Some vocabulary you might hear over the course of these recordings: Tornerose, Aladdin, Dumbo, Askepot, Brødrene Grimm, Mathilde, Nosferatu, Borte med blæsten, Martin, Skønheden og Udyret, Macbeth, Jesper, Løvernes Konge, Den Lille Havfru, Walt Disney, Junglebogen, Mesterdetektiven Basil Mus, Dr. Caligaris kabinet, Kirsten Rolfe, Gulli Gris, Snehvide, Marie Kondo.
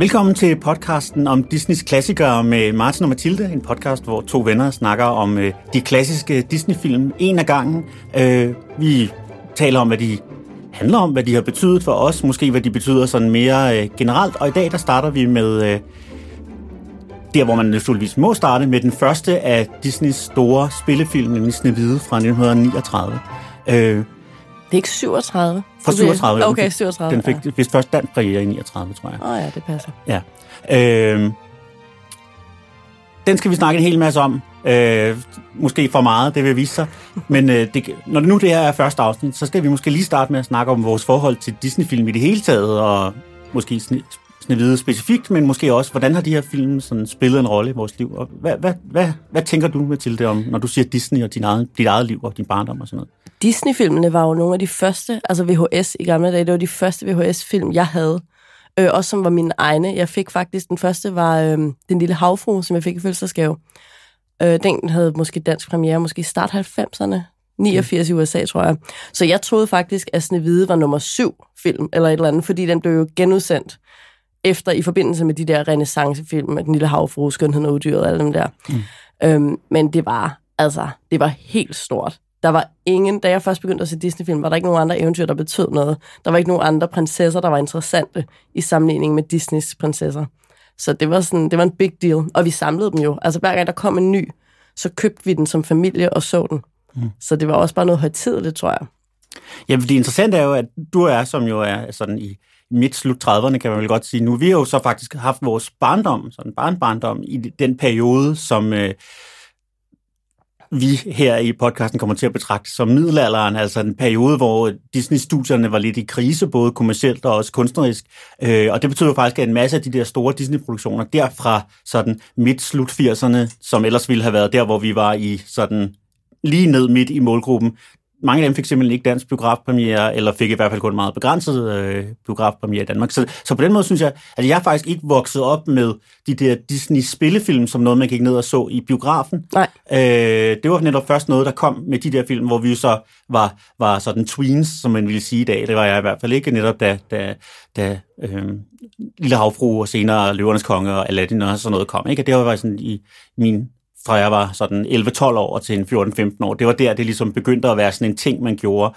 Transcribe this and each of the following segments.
Velkommen til podcasten om Disneys klassikere med Martin og Mathilde, en podcast, hvor to venner snakker om de klassiske Disney-film en af gangen. Vi taler om, hvad de handler om, hvad de har betydet for os, måske hvad de betyder sådan mere generelt. Og i dag der starter vi med der, hvor man naturligvis må starte, med den første af Disneys store spillefilm, nemlig Snehvide fra 1939. Det er ikke 37? Fra 37. Okay, 37. Den fik vist først dansk premiere i 39, tror jeg. Åh ja, det passer. Ja. Den skal vi snakke en hel masse om. Måske for meget, det vil vise sig. Men når det nu det her er første afsnit, så skal vi måske lige starte med at snakke om vores forhold til Disney-film i det hele taget, og måske Snehvide specifikt, men måske også, hvordan har de her film sådan spillet en rolle i vores liv? Og hvad tænker du, Mathilde, om, når du siger Disney og dit eget liv og din barndom og sådan noget? Disney-filmene var jo nogle af de første, altså VHS i gamle dage, det var de første VHS-film, jeg havde, også som var mine egne. Jeg fik faktisk, den første var Den Lille Havfru, som jeg fik i fødselsdagsgave. Den havde måske dansk premiere, måske i start 90'erne, 89 i USA, tror jeg. Så jeg troede faktisk, at Snehvide var nummer 7 film, eller et eller andet, fordi den blev jo genudsendt efter, i forbindelse med de der renæssancefilm, Den Lille Havfru, Skønheden og Udyret, alle dem der. Men det var helt stort. Der var ingen, da jeg først begyndte at se Disney-film, var der ikke nogen andre eventyr, der betød noget. Der var ikke nogen andre prinsesser, der var interessante i sammenligning med Disneys prinsesser. Så det var en big deal. Og vi samlede dem jo. Altså hver gang der kom en ny, så købte vi den som familie og så den. Så det var også bare noget højtideligt, tror jeg. Ja, det interessante er jo, at du er, som jo er sådan i midt-slut 30'erne, kan man vel godt sige nu. Vi har jo så faktisk haft vores barndom, sådan barnbarndom, i den periode, som vi her i podcasten kommer til at betragte som middelalderen, altså en periode, hvor Disney-studierne var lidt i krise, både kommercielt og også kunstnerisk. Og det betyder faktisk, at en masse af de der store Disney-produktioner derfra sådan midt-slut 80'erne, som ellers ville have været der, hvor vi var i sådan lige ned midt i målgruppen. Mange af dem fik simpelthen ikke dansk biografpremiere, eller fik i hvert fald kun meget begrænset biografpremiere i Danmark. Så på den måde synes jeg, at jeg faktisk ikke voksede op med de der Disney-spillefilm, som noget, man gik ned og så i biografen. Nej. Det var netop først noget, der kom med de der film, hvor vi så var sådan tweens, som man ville sige i dag. Det var jeg i hvert fald ikke, netop da Lille Havfru og senere Løvernes Konge og Aladdin og sådan noget kom. Ikke? Det var faktisk sådan i min... fra jeg var sådan 11-12 år og til en 14-15 år. Det var der, det ligesom begyndte at være sådan en ting, man gjorde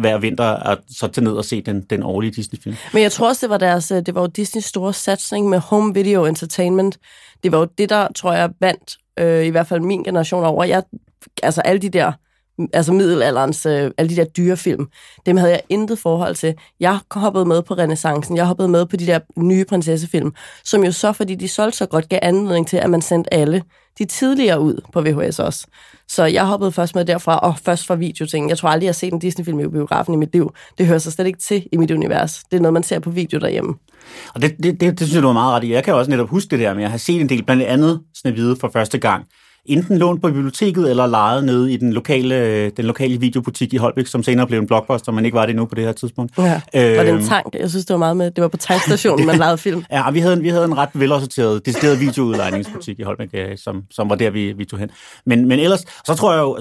hver vinter, at så tage ned og se den årlige Disney-film. Men jeg tror også, det var jo Disneys store satsning med home video entertainment. Det var jo det, der, tror jeg, vandt i hvert fald min generation over. Altså alle de der, altså middelalderens, alle de der dyrefilm, dem havde jeg intet forhold til. Jeg hoppede med på renæssancen, jeg hoppede med på de der nye prinsessefilm, som jo så, fordi de solgte så godt, gav anledning til, at man sendte alle de tidligere ud på VHS også. Så jeg hoppede først med derfra, og først fra videotingen. Jeg tror aldrig, jeg har set en Disney-film i biografen i mit liv. Det hører sig slet ikke til i mit univers. Det er noget, man ser på video derhjemme. Og det synes jeg, du var meget ret i. Jeg kan også netop huske det der, men jeg har set en del, blandt andet Snehvide for første gang. Enten lånt på biblioteket, eller lejet nede i den lokale videobutik i Holbæk, som senere blev en Blockbuster, men ikke var det endnu på det her tidspunkt. Ja, var det en tank? Jeg synes, det var meget med. Det var på tankstationen, man lejede film. Ja, vi havde en ret velsorteret, decideret videoudlejningsbutik i Holbæk, som var der, vi tog hen. Men ellers, så tror jeg jo,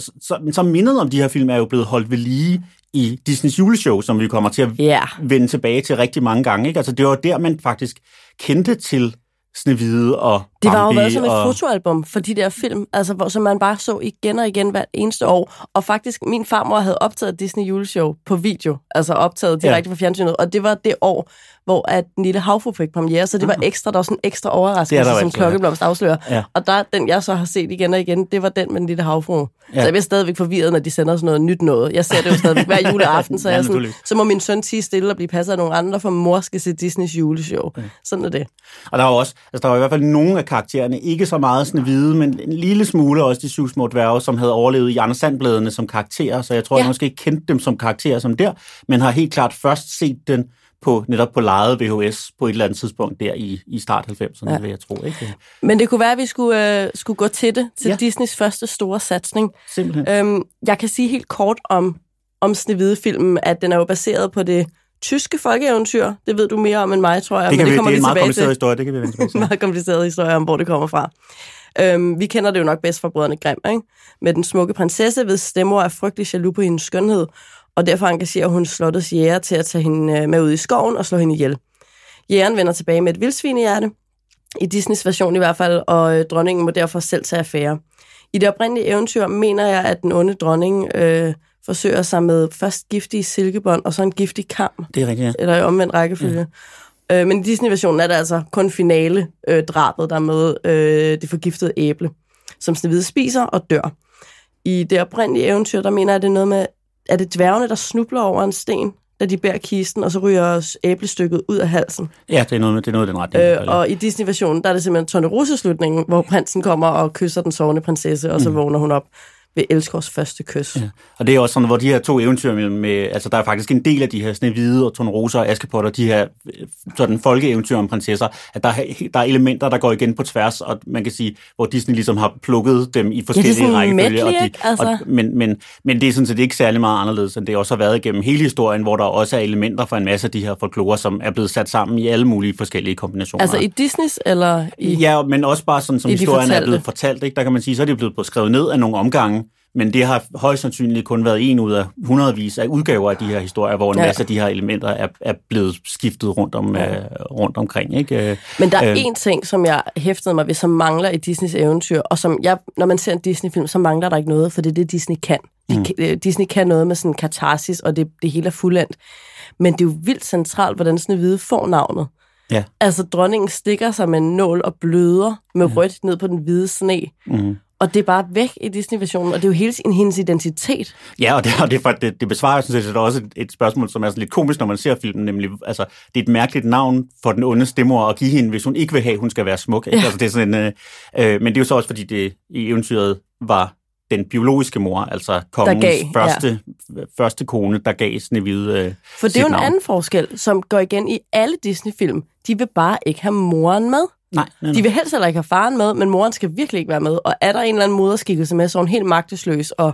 så mindet om de her film er jo blevet holdt ved lige i Disneys juleshow, som vi kommer til at vende tilbage til rigtig mange gange. Ikke? Altså, det var der, man faktisk kendte til Snehvide og Bambi. Det var jo været som et fotoalbum for de der film, altså, som man bare så igen og igen hvert eneste år. Og faktisk, min farmor havde optaget Disney juleshow på video, altså optaget direkte fra fjernsynet. Og det var det år, hvor at Den Lille Havfru fik premiere, så det var ekstra, der var sådan en ekstra overraskelse, som Klokkeblomst afslører. Ja. Og der, den jeg så har set igen og igen, det var den med Den Lille Havfru. Ja. Så jeg er stadigvæk forvirret, når de sender sådan noget nyt noget. Jeg ser det jo stadigvæk hver juleaften, så jeg sådan, så må min søn tige stille og blive passet af nogle andre, for mor skal se Disneys juleshow. Ja. Sådan er det. Og der var også, altså der var i hvert fald nogle af karaktererne, ikke så meget Snehvide, men en lille smule også de 7 små dværge, som havde overlevet i Anders Sandbladene som karakterer, så jeg tror, jeg måske ikke kendte dem som karakterer som der, men har helt klart først set den netop på lejet VHS på et eller andet tidspunkt der i start 90'erne, vil jeg tro. Ikke? Men det kunne være, at vi skulle gå til Disneys første store satsning. Jeg kan sige helt kort om Snehvide-filmen, at den er jo baseret på det tyske folkeeventyr. Det ved du mere om end mig, tror jeg. Det er en meget kompliceret historie, det kan vi vende tilbage til. Meget kompliceret historie om, hvor det kommer fra. Vi kender det jo nok bedst fra Brødrene Grimm, ikke? Med den smukke prinsesse, hvis stemmor er frygtelig jaloux på hendes skønhed, og derfor engagerer hun slottets jæger til at tage hende med ud i skoven og slå hende ihjel. Jægeren vender tilbage med et vildsvinehjerte, i Disneys version i hvert fald, og dronningen må derfor selv tage affære. I det oprindelige eventyr mener jeg, at den onde dronning forsøger sig med først giftige silkebånd, og så en giftig kam. Det er rigtigt, ja. Eller i omvendt rækkefølge. Ja. Men i Disney-versionen er der altså kun finale-drabet, der med det forgiftede æble, som Snehvide spiser og dør. I det oprindelige eventyr, der mener jeg, at det er noget med, at det dværgene, der snubler over en sten, da de bærer kisten, og så ryger æblestykket ud af halsen. Ja, det er noget den retning. Og i Disney-versionen, der er det simpelthen Tornerose-slutningen, hvor prinsen kommer og kysser den sovende prinsesse, og så vågner hun op ved Elskors første kys. Ja. Og det er også sådan, hvor de her to eventyr med, altså der er faktisk en del af de her Snehvide og Tornerose og Askepot og de her sådan folkeeventyr om prinsesser, at der er elementer, der går igen på tværs, og man kan sige, hvor Disney ligesom har plukket dem i forskellige rækkefølger. Men det er sådan set ikke særlig meget anderledes, end det også har været igennem hele historien, hvor der også er elementer fra en masse af de her folklorer, som er blevet sat sammen i alle mulige forskellige kombinationer. Altså i Disneys eller i... Ja, men også bare sådan, som historien er blevet fortalt, ikke? Der kan man sige, så er det blevet skrevet ned af nogle omgange, men det har højst sandsynligt kun været en ud af hundredvis af udgaver af de her historier, hvor en masse af de her elementer er blevet skiftet rundt omkring. Ikke? Men der er én ting, som jeg hæftede mig ved, som mangler i Disneys eventyr, og som når man ser en Disney-film, så mangler der ikke noget, for det er det, Disney kan. Disney kan noget med sådan katarsis, og det hele er fuldendt. Men det er jo vildt centralt, hvordan Snehvide får navnet. Ja. Altså, dronningen stikker sig med en nål og bløder med rødt ned på den hvide sne. Mm. Og det er bare væk i Disney-versionen, og det er jo hele hendes identitet. Ja, og det besvarer sådan set også et spørgsmål, som er sådan lidt komisk, når man ser filmen, nemlig, altså, det er et mærkeligt navn for den onde stemmor at give hende, hvis hun ikke vil have, hun skal være smuk. Ikke? Ja. Altså, det er sådan en, men det er jo så også, fordi det i eventyret var den biologiske mor, altså kongens første kone, der gav Snehvide for det er jo en anden forskel, som går igen i alle Disney-film. De vil bare ikke have moren med. Nej. De vil helst heller ikke have faren med, men moren skal virkelig ikke være med. Og er der en eller anden moderskikkelse med, så er hun helt magtesløs og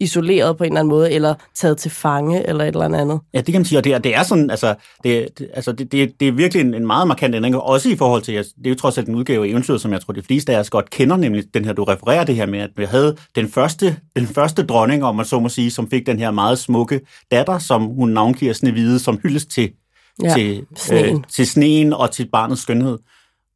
isoleret på en eller anden måde, eller taget til fange, eller et eller andet. Ja, det kan man sige, og det er sådan, altså, det er virkelig en meget markant ændring, også i forhold til, det er jo trods alt en udgave af eventyret, som jeg tror, de fleste af os godt kender, nemlig den her, du refererer det her med, at vi havde den første dronning, om man så må sige, som fik den her meget smukke datter, som hun navngiver Snehvide, som hyldes til sneen og til barnets skønhed.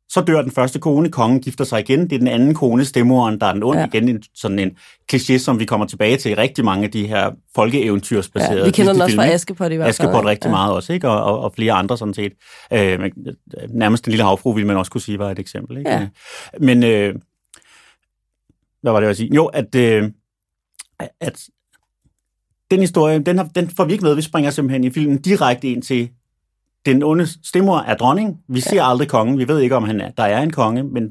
Så dør den første kone, kongen gifter sig igen. Det er den anden kone, stemmoren, der er den onde. Ja. Igen sådan en kliché, som vi kommer tilbage til i rigtig mange af de her folkeeventyrsbaserede. Ja, vi kender den også fra Askepot i hvert fald. Askepot rigtig meget også, ikke? Og flere andre sådan set. Nærmest Den Lille Havfru, ville man også kunne sige, var et eksempel. Ikke? Ja. Men hvad var det, jeg ville sige? Jo, at den historie, den får vi ikke med. Vi springer simpelthen i filmen direkte ind til den onde stemmer er dronning. Vi ser aldrig kongen. Vi ved ikke, om der er en konge, men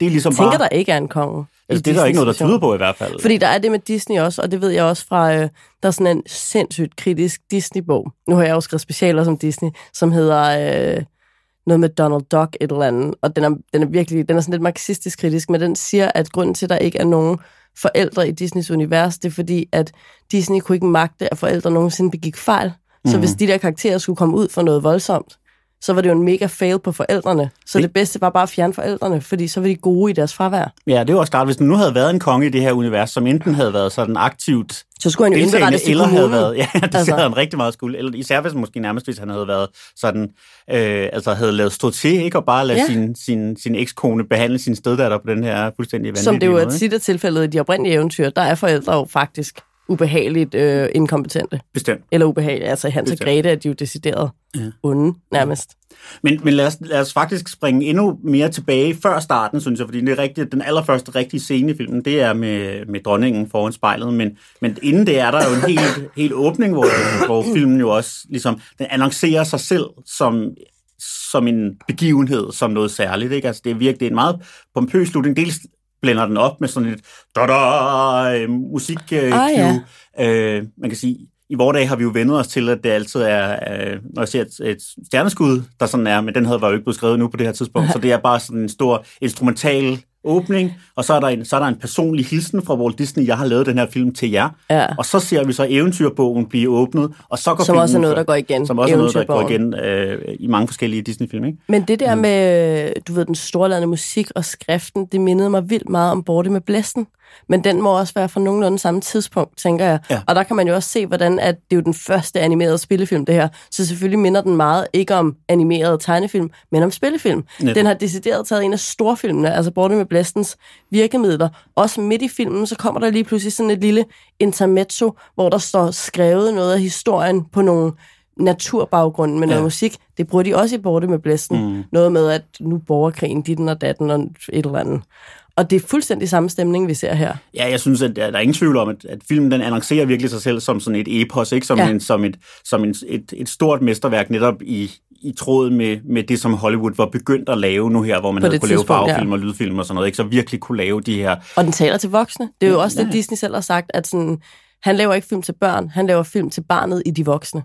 det er ligesom bare... der ikke er en konge. Altså, det er der ikke noget, der tyder på i hvert fald. Fordi der er det med Disney også, og det ved jeg også fra... der er sådan en sindssygt kritisk Disney-bog. Nu har jeg jo skrevet specialer som Disney, som hedder... noget med Donald Duck, et eller andet. Og den er virkelig... Den er sådan lidt marxistisk kritisk, men den siger, at grunden til, at der ikke er nogen forældre i Disneys univers, det er fordi, at Disney kunne ikke magte, at forældre nogensinde begik fejl. Så hvis de der karakterer skulle komme ud for noget voldsomt, så var det jo en mega fail på forældrene. Så det bedste var bare at fjerne forældrene, fordi så var de gode i deres fravær. Ja, det var også klart. Hvis der nu havde været en konge i det her univers, som enten havde været sådan aktivt... Så skulle han jo indberettes til kommunen. Havde været, ja, det altså. Havde han rigtig meget skulle. Eller især hvis måske nærmest, hvis han havde været sådan... altså havde lavet stå til, ikke? Og bare lade sin ekskone behandle sin steddatter på den her fuldstændig vanvittige måde. Som det jo er tit af tilfældet i de oprindelige eventyr, der er forældre jo faktisk... ubehageligt inkompetente. Bestemt. Eller ubehageligt. Altså Hans og Grete er de jo decideret onde, nærmest. Men lad os faktisk springe endnu mere tilbage før starten, synes jeg, fordi det er rigtigt, den allerførste rigtige scene i filmen, det er med dronningen foran spejlet, men inden det er der jo en helt åbning, hvor filmen jo også ligesom, den annoncerer sig selv som en begivenhed, som noget særligt. Ikke? Altså, det er virkelig en meget pompøs slutning. Dels blænder den op med sådan et musik. Man kan sige, i vores dag har vi jo vendet os til, at det altid er, når jeg ser et stjerneskud, der sådan er, men den var jo ikke blevet skrevet nu på det her tidspunkt, så det er bare sådan en stor instrumental åbning, og så er der en personlig hilsen fra Walt Disney, jeg har lavet den her film til jer, ja. Og så ser vi så eventyrbogen blive åbnet, og så går som filmen også er noget, der går igen. Som også er noget, der går igen i mange forskellige Disney-film, ikke? Men det der med, du ved, den storladende musik og skriften, det mindede mig vildt meget om Borte med blæsten, men den må også være fra nogenlunde samme tidspunkt, tænker jeg. Ja. Og der kan man jo også se, hvordan at det er jo den første animerede spillefilm, det her. Så selvfølgelig minder den meget ikke om animerede tegnefilm, men om spillefilm. Netop. Den har decideret taget en af storfilmene, altså Borte med blæstens virkemidler. Også midt i filmen, så kommer der lige pludselig sådan et lille intermezzo, hvor der står skrevet noget af historien på nogle naturbaggrunden med noget musik. Det bruger de også i Borte med blæsten. Mm. Noget med, at nu borgerkrigen, ditten og datten og et eller andet. Og det er fuldstændig samme stemning, vi ser her. Ja, jeg synes, at der er ingen tvivl om, at filmen den annoncerer virkelig sig selv som sådan et epos, ikke? Som et stort mesterværk netop i tråd med det, som Hollywood var begyndt at lave nu her, hvor man havde kunne lave farvefilm og lydfilm og sådan noget, ikke? Så virkelig kunne lave de her... Og den taler til voksne. Det er jo også det, Disney selv har sagt, at sådan, han laver ikke film til børn, han laver film til barnet i de voksne.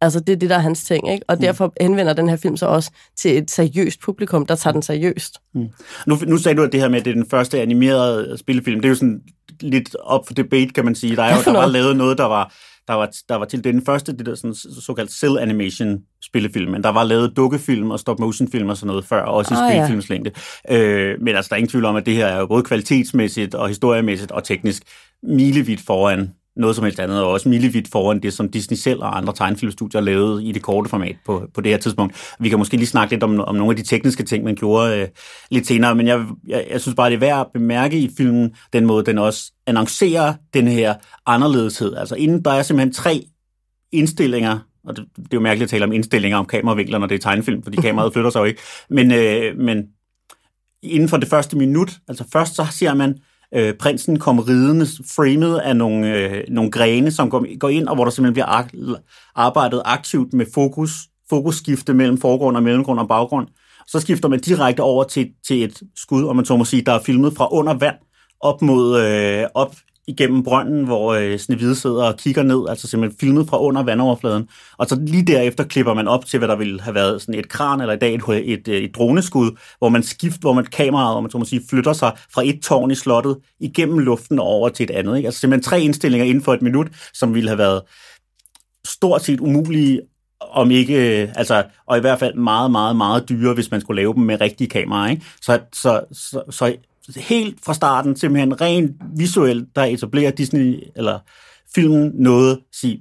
Altså, det er det, der er hans ting, ikke? Og derfor henvender den her film så også til et seriøst publikum, der tager den seriøst. Mm. Nu sagde du, at det her med, at det er den første animerede spillefilm, det er jo sådan lidt op for debate, kan man sige. Der er jo, der var lavet noget, der var til den første, det der sådan, såkaldt cel-animation spillefilm, men der var lavet dukkefilm og stop-motion-film og sådan noget før, også i spillefilmslængde. Men altså, der er ingen tvivl om, at det her er jo både kvalitetsmæssigt og historiemæssigt og teknisk milevidt foran noget som helst andet, og også milevidt foran det, som Disney selv og andre tegnefilmstudier lavede i det korte format på det her tidspunkt. Vi kan måske lige snakke lidt om nogle af de tekniske ting, man gjorde lidt senere, men jeg synes bare, det er værd at bemærke i filmen, den måde, den også annoncerer den her anderledeshed. Altså inden der er simpelthen 3 indstillinger, og det er jo mærkeligt at tale om indstillinger om kameravinkler, når det er tegnefilm, fordi kameraet flytter sig jo ikke, men inden for det første minut, altså først så ser man prinsen kom ridende, framet af nogle grene, som går ind, og hvor der simpelthen bliver arbejdet aktivt med fokusskifte mellem forgrund og mellemgrund og baggrund. Så skifter man direkte over til et skud, og man så må sige, der er filmet fra under vand op igennem brønden, hvor Snehvide sidder og kigger ned, altså simpelthen filmet fra under vandoverfladen. Og så lige derefter klipper man op til, hvad der ville have været sådan et kran, eller i dag et droneskud, hvor man kameraet, om man så må sige, flytter sig fra et tårn i slottet, igennem luften over til et andet. Ikke? Altså simpelthen 3 indstillinger inden for et minut, som ville have været stort set umulige, om ikke, altså, og i hvert fald meget, meget, meget dyre, hvis man skulle lave dem med rigtige kameraer. Ikke? Så helt fra starten, simpelthen rent visuelt, der etablerer Disney eller filmen noget, sige,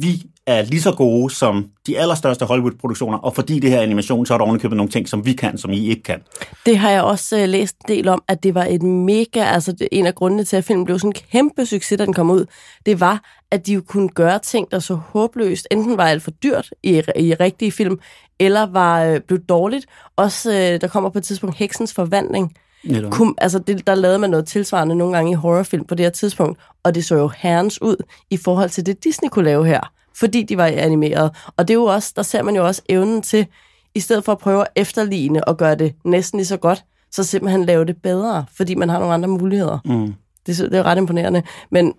vi er lige så gode som de allerstørste Hollywood-produktioner, og fordi det her animation, så er der ovenikøbet nogle ting, som vi kan, som I ikke kan. Det har jeg også læst en del om, at det var et mega, altså en af grundene til, at filmen blev sådan en kæmpe succes, da den kom ud, det var, at de jo kunne gøre ting, der så håbløst, enten var alt for dyrt i rigtige film, eller blev dårligt. Også, der kommer på et tidspunkt Heksens Forvandling, der lavede man noget tilsvarende nogle gange i horrorfilm på det her tidspunkt, og det så jo herrens ud i forhold til det, Disney kunne lave her, fordi de var animeret. Og det er jo også, der ser man jo også evnen til, i stedet for at prøve at efterligne og gøre det næsten lige så godt, så simpelthen lave det bedre, fordi man har nogle andre muligheder. Mm. Det er jo ret imponerende. Men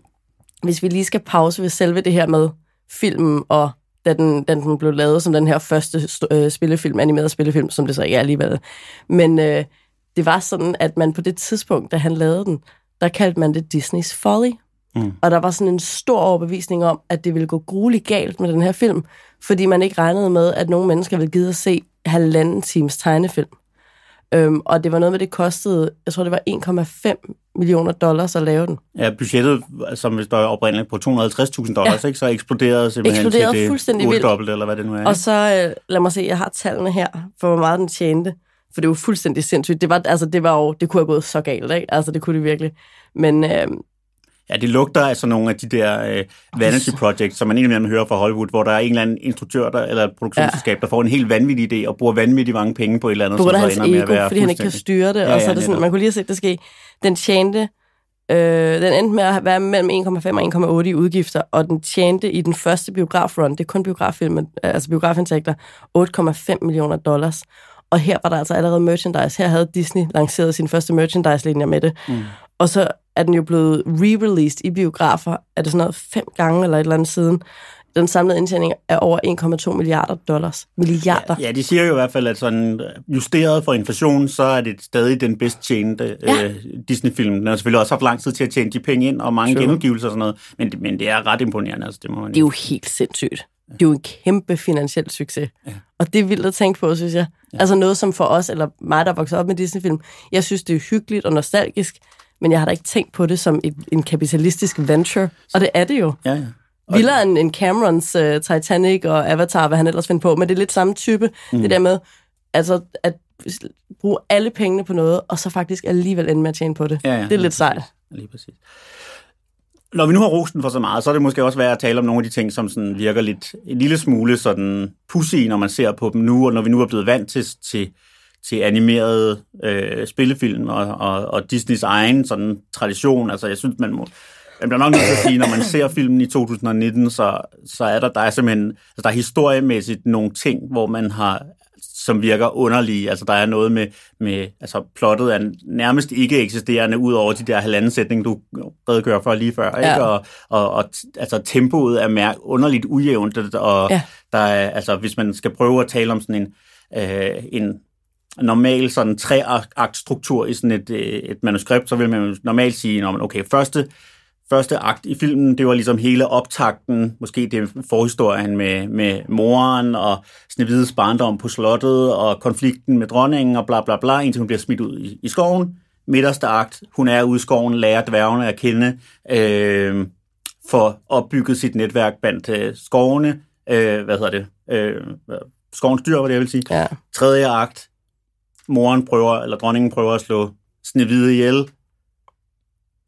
hvis vi lige skal pause ved selve det her med filmen, og da den blev lavet som den her første spillefilm, animeret spillefilm, som det så ikke er alligevel. Men... det var sådan, at man på det tidspunkt, da han lavede den, der kaldte man det Disneys folly. Mm. Og der var sådan en stor overbevisning om, at det ville gå grueligt galt med den her film, fordi man ikke regnede med, at nogle mennesker ville gide at se 1,5 times tegnefilm. Og det var noget med, det kostede, jeg tror, det var $1,5 million at lave den. Ja, budgettet, som hvis der er oprindeligt på $250,000, ikke, så eksploderede simpelthen til det urdobbelt, eller hvad det nu er. Og så, lad mig se, jeg har tallene her, for hvor meget den tjente. For det var fuldstændig sindssygt. Det kunne have gået så galt, ikke? Altså, det kunne det virkelig. Men... ja, det lugter altså nogle af de der vanity projects, som man egentlig hører fra Hollywood, hvor der er en eller anden instruktør eller et produktionsselskab, der får en helt vanvittig idé og bruger vanvittigt mange penge på et eller andet. På grund af hans ego, fordi han ikke kan styre det. Ja, og så er det sådan, man kunne lige have set det ske. Den endte med at være mellem 1,5 og 1,8 i udgifter, og den tjente i den første biografrun, det er kun biograffilmen, altså biografindtægter, $8,5 million. Og her var der altså allerede merchandise. Her havde Disney lanceret sin første merchandise-linje med det. Mm. Og så er den jo blevet re-released i biografer. Er det sådan noget 5 gange eller et eller andet siden? den samlede indtjening er over 1,2 milliarder dollars. Milliarder. Ja, de siger jo i hvert fald, at sådan justeret for inflation, så er det stadig den bedst tjente Disney-film. Den har selvfølgelig også haft lang tid til at tjene de penge ind, og mange genudgivelser og sådan noget. Men det er ret imponerende. Altså, det må man... Det er jo helt sindssygt. Ja. Det er jo en kæmpe finansiel succes. Ja. Og det er vildt at tænke på, synes jeg. Ja. Altså noget som for os, eller mig, der vokser op med Disney-film, jeg synes, det er hyggeligt og nostalgisk, men jeg har da ikke tænkt på det som en kapitalistisk venture. Og det er det jo. Ja, ja. Vildere end Camerons Titanic og Avatar, hvad han ellers finder på, men det er lidt samme type, det der med altså, at bruge alle pengene på noget, og så faktisk alligevel ende med at tjene på det. Ja, ja, det er lidt sejt. Lige præcis. Når vi nu har rosten for så meget, så er det måske også værd at tale om nogle af de ting, som sådan virker lidt en lille smule sådan pudsige, når man ser på dem nu, og når vi nu er blevet vant til animerede spillefilm og Disneys egen sådan tradition. Altså, jeg synes, man må... Jeg bliver nok nødt til at sige, når man ser filmen i 2019, så er der er simpelthen, altså der er historiemæssigt nogle ting, hvor man har, som virker underlige. Altså der er noget med altså plottet er nærmest ikke eksisterende, ud over de der halvanden sætning, du redegør for lige før, ikke? Og altså tempoet er underligt ujævnt, og der er, altså hvis man skal prøve at tale om sådan en normal sådan tre-akt-struktur i sådan et manuskript, så vil man normalt sige, okay, Første akt i filmen, det var ligesom hele optakten, måske det forhistorien med moren og Snehvides barndom på slottet og konflikten med dronningen og bla bla bla, indtil hun bliver smidt ud i skoven. Midterste akt, hun er ude i skoven, lærer dværgene at kende, får opbygget sit netværk blandt skovene, skovens dyr, var det jeg vil sige. Ja. Tredje akt, dronningen prøver at slå Snehvide ihjel.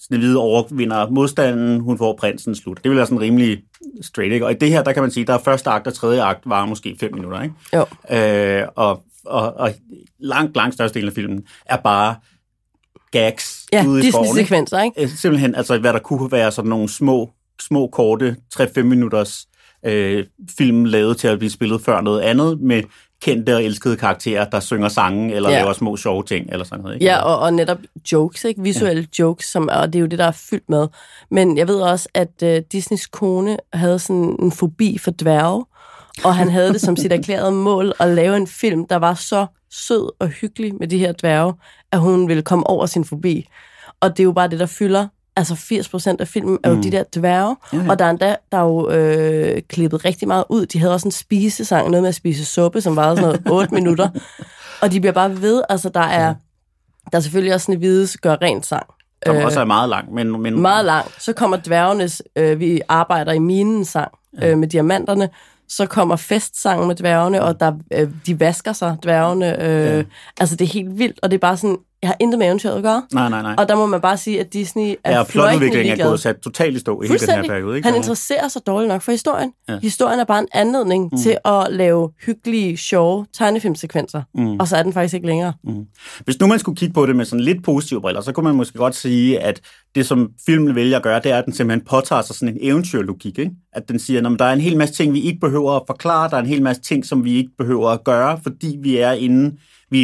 Snehvide overvinder modstanden, hun får prinsen slut. Det vil være sådan rimelig straight, ikke? Og i det her, der kan man sige, der er første akt og tredje akt varer måske 5 minutter, ikke? Jo. Og langt størstedelen af filmen er bare gags ude i skoven. Ja, Disney-sekvenser, ikke? Simpelthen, altså hvad der kunne være sådan nogle små korte, 3-5 minutters film lavet til at blive spillet før noget andet, med kendte og elskede karakterer, der synger sange, eller laver små sjove ting, eller sådan noget. Ikke? Ja, og netop jokes, ikke? Visuelle jokes, og det er jo det, der er fyldt med. Men jeg ved også, at Disneys kone havde sådan en fobi for dværge, og han havde det som sit erklærede mål at lave en film, der var så sød og hyggelig med de her dværge, at hun ville komme over sin fobi. Og det er jo bare det, der fylder. Altså 80% af filmen er jo de der dværge, og der er jo klippet rigtig meget ud. De havde også en spisesang, noget med at spise suppe, som varede sådan noget 8 minutter. Og de bliver bare ved, altså der er selvfølgelig også Snehvides gør rent sang. Som også er meget lang. Men... Meget lang. Så kommer dværgenes, vi arbejder i minen sang med diamanterne. Så kommer festsangen med dværgene, og de vasker sig, dværgene. Altså, det er helt vildt, og det er bare sådan, jeg har intet med eventyret at gøre. Nej. Og der må man bare sige, at Disney er plotudviklingen er gået sat totalt i stå i hele den her periode. Ikke? Han interesserer sig dårligt nok for historien. Ja. Historien er bare en anledning til at lave hyggelige, sjove tegnefilmsekvenser, og så er den faktisk ikke længere. Mm. Hvis nu man skulle kigge på det med sådan lidt positive briller, så kunne man måske godt sige, at det, som filmen vælger at gøre, det er, at den simpelthen påtager sig sådan en eventyrlogik, ikke? At den siger, at der er en hel masse ting, vi ikke behøver at forklare, der er en hel masse ting, som vi ikke behøver at gøre, fordi vi er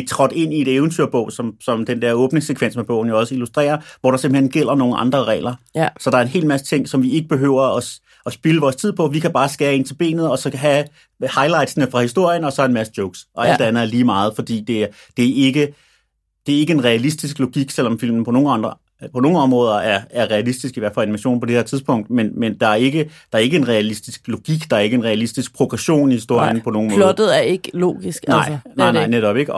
trådt ind i et eventyrbog, som den der åbningssekvens med bogen jo også illustrerer, hvor der simpelthen gælder nogle andre regler. Ja. Så der er en hel masse ting, som vi ikke behøver at spilde vores tid på. Vi kan bare skære ind til benet, og så have highlightsene fra historien, og så en masse jokes. Og alt andet er lige meget, fordi det er ikke en realistisk logik, selvom filmen på nogle områder er realistisk, i hvert fald animation på det her tidspunkt, men der er ikke en realistisk logik, der er ikke en realistisk progression i historien på nogen måde. Plottet er ikke logisk. Nej, netop ikke.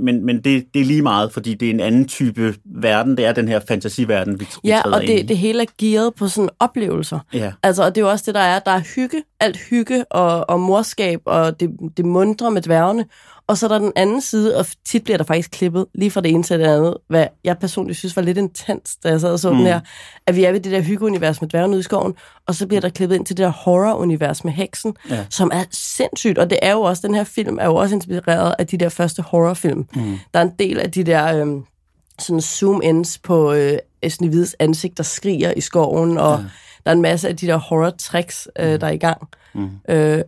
Men det er lige meget, fordi det er en anden type verden, det er den her fantasiverden, vi træder ind i. Ja, og det hele er gearet på sådan oplevelser. Ja. Altså, og det er jo også det, der er hygge, alt hygge og morskab, og det muntre med dværgene. Og så er der den anden side, og tit bliver der faktisk klippet lige fra det ene til det andet, hvad jeg personligt synes var lidt intens, da jeg sad og så den her, at vi er ved det der hyggeunivers med dværgen ude i skoven, og så bliver der klippet ind til det der horrorunivers med heksen, som er sindssygt, og det er jo også, den her film er jo også inspireret af de der første horrorfilm. Mm. Der er en del af de der sådan zoom-ins på Snehvides ansigt, der skriger i skoven, og der er en masse af de der horror-tricks, der er i gang. Mm.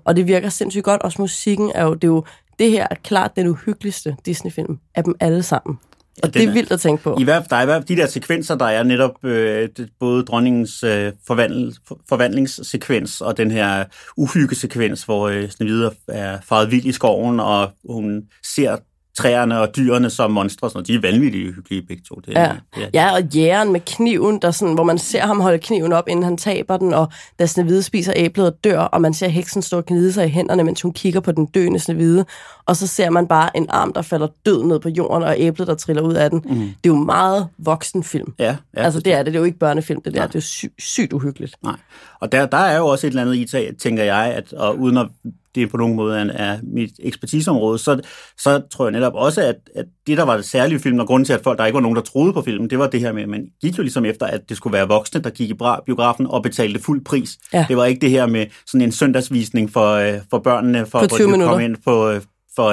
Og det virker sindssygt godt, også musikken er jo, det her er klart den uhyggeligste Disney-film af dem alle sammen. Og det er vildt at tænke på. I hvert fald, der er de der sekvenser, der er netop både dronningens forvandlingssekvens og den her uhyggesekvens, hvor Snehvide er faret vild i skoven, og hun ser træerne og dyrene som monstre, sådan, de er vanvittigt hyggelige begge to. Det, ja. Ja, og jægeren med kniven, der sådan, hvor man ser ham holde kniven op, inden han taber den, og da Snehvide spiser æblet og dør, og man ser heksen stå og gnide sig i hænderne, mens hun kigger på den døende Snehvide, og så ser man bare en arm, der falder død ned på jorden, og æblet, der triller ud af den. Mm. Det er jo meget voksen film. Ja, ja, altså det er det. Det er jo ikke børnefilm, det der. Nej. Det er jo sygt uhyggeligt. Nej. Og der er jo også et eller andet i tag, tænker jeg, at, og uden at det på nogen måde er mit ekspertiseområde, så tror jeg netop også, at det, der var det særlige film, og grunden til, at folk, der ikke var nogen, der troede på filmen, det var det her med, at man gik jo ligesom efter, at det skulle være voksne, der gik i biografen og betalte fuld pris. Ja. Det var ikke det her med sådan en søndagsvisning for børnene, for at de komme ind for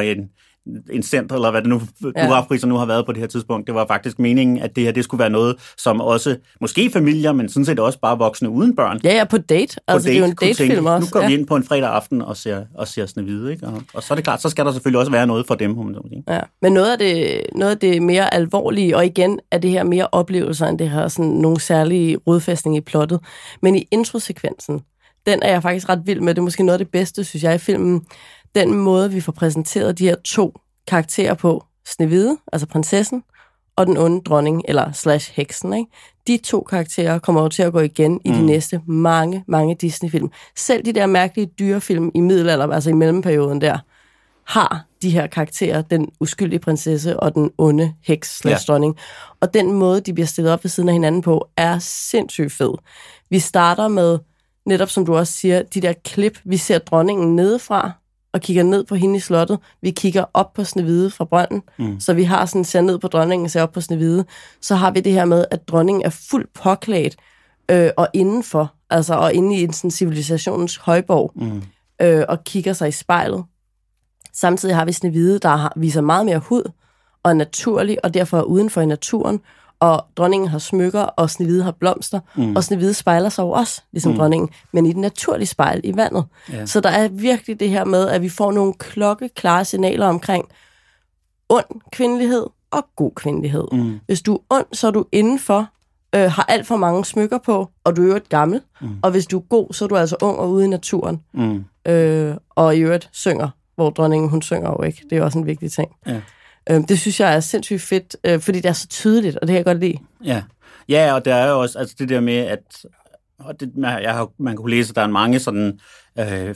en center, eller hvad det nu, biografpriser nu har været på det her tidspunkt. Det var faktisk meningen, at det her, det skulle være noget, som også, måske familier, men sådan set også bare voksne uden børn. Ja, på date. Altså, det er jo en datefilm også. Nu går vi ind på en fredag aften og ser Snehvide, ikke? Og så er det klart, så skal der selvfølgelig også være noget for dem. Ja. Men noget af det mere alvorlige, og igen er det her mere oplevelser, end det her sådan nogle særlige rodfæstning i plottet. Men i introsekvensen, den er jeg faktisk ret vild med. Det er måske noget af det bedste, synes jeg, i filmen. Den måde, vi får præsenteret de her to karakterer på, Snehvide, altså prinsessen, og den onde dronning, eller slash heksen, ikke? De to karakterer kommer jo til at gå igen i de næste mange, mange Disney-film. Selv de der mærkelige dyrefilm i middelalder, altså i mellemperioden der, har de her karakterer, den uskyldige prinsesse og den onde heks slash dronning. Og den måde, de bliver stillet op ved siden af hinanden på, er sindssygt fed. Vi starter med, netop som du også siger, de der klip, vi ser dronningen nedefra, og kigger ned på hende i slottet. Vi kigger op på Snehvide fra brønden, så vi har sådan, ser ned på dronningen, ser op på Snehvide. Så har vi det her med, at dronningen er fuldt påklædt og indenfor, altså og inde i en sådan, civilisationens højborg, og kigger sig i spejlet. Samtidig har vi Snehvide, der viser meget mere hud, og er naturlig, og derfor er udenfor i naturen, og dronningen har smykker, og Snehvide har blomster, og Snehvide spejler sig jo også, ligesom dronningen, men i den naturlige spejl i vandet. Ja. Så der er virkelig det her med, at vi får nogle klokkeklare signaler omkring ond kvindelighed og god kvindelighed. Mm. Hvis du er ond, så er du indenfor, har alt for mange smykker på, og du er jo et gammel, og hvis du er god, så er du altså ung og ude i naturen, og i øvrigt synger, hvor dronningen, hun synger jo ikke. Det er også en vigtig ting. Ja. Det synes jeg er sindssygt fedt, fordi det er så tydeligt, og det kan jeg godt lide. Ja, ja, og der er jo også altså det der med, at og det, man kunne læse, at der er mange sådan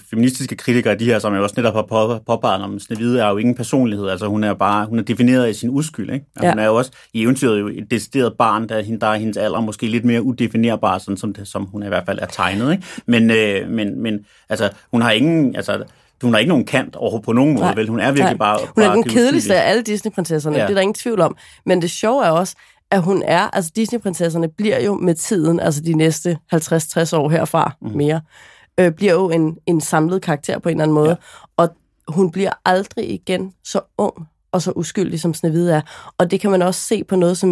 feministiske kritikere af de her, som jeg også netop har påpeget, om Snehvide er jo ingen personlighed, altså hun er defineret i sin uskyld, ikke? Altså, ja. Hun er jo også i eventyret jo et decideret barn, der er hendes alder måske lidt mere udefinerbar, sådan som hun i hvert fald er tegnet, ikke? Men altså hun har ingen altså hun har ikke nogen kant overhovedet på nogen måde, vel? Hun er virkelig bare... Hun er den kedeligste af alle Disney-prinsesserne, det er der ingen tvivl om. Men det sjove er også, at hun er... Altså, Disney-prinsesserne bliver jo med tiden, altså de næste 50-60 år herfra mere, bliver jo en samlet karakter på en eller anden måde. Ja. Og hun bliver aldrig igen så ung og så uskyldig, som Snehvide er. Og det kan man også se på noget, som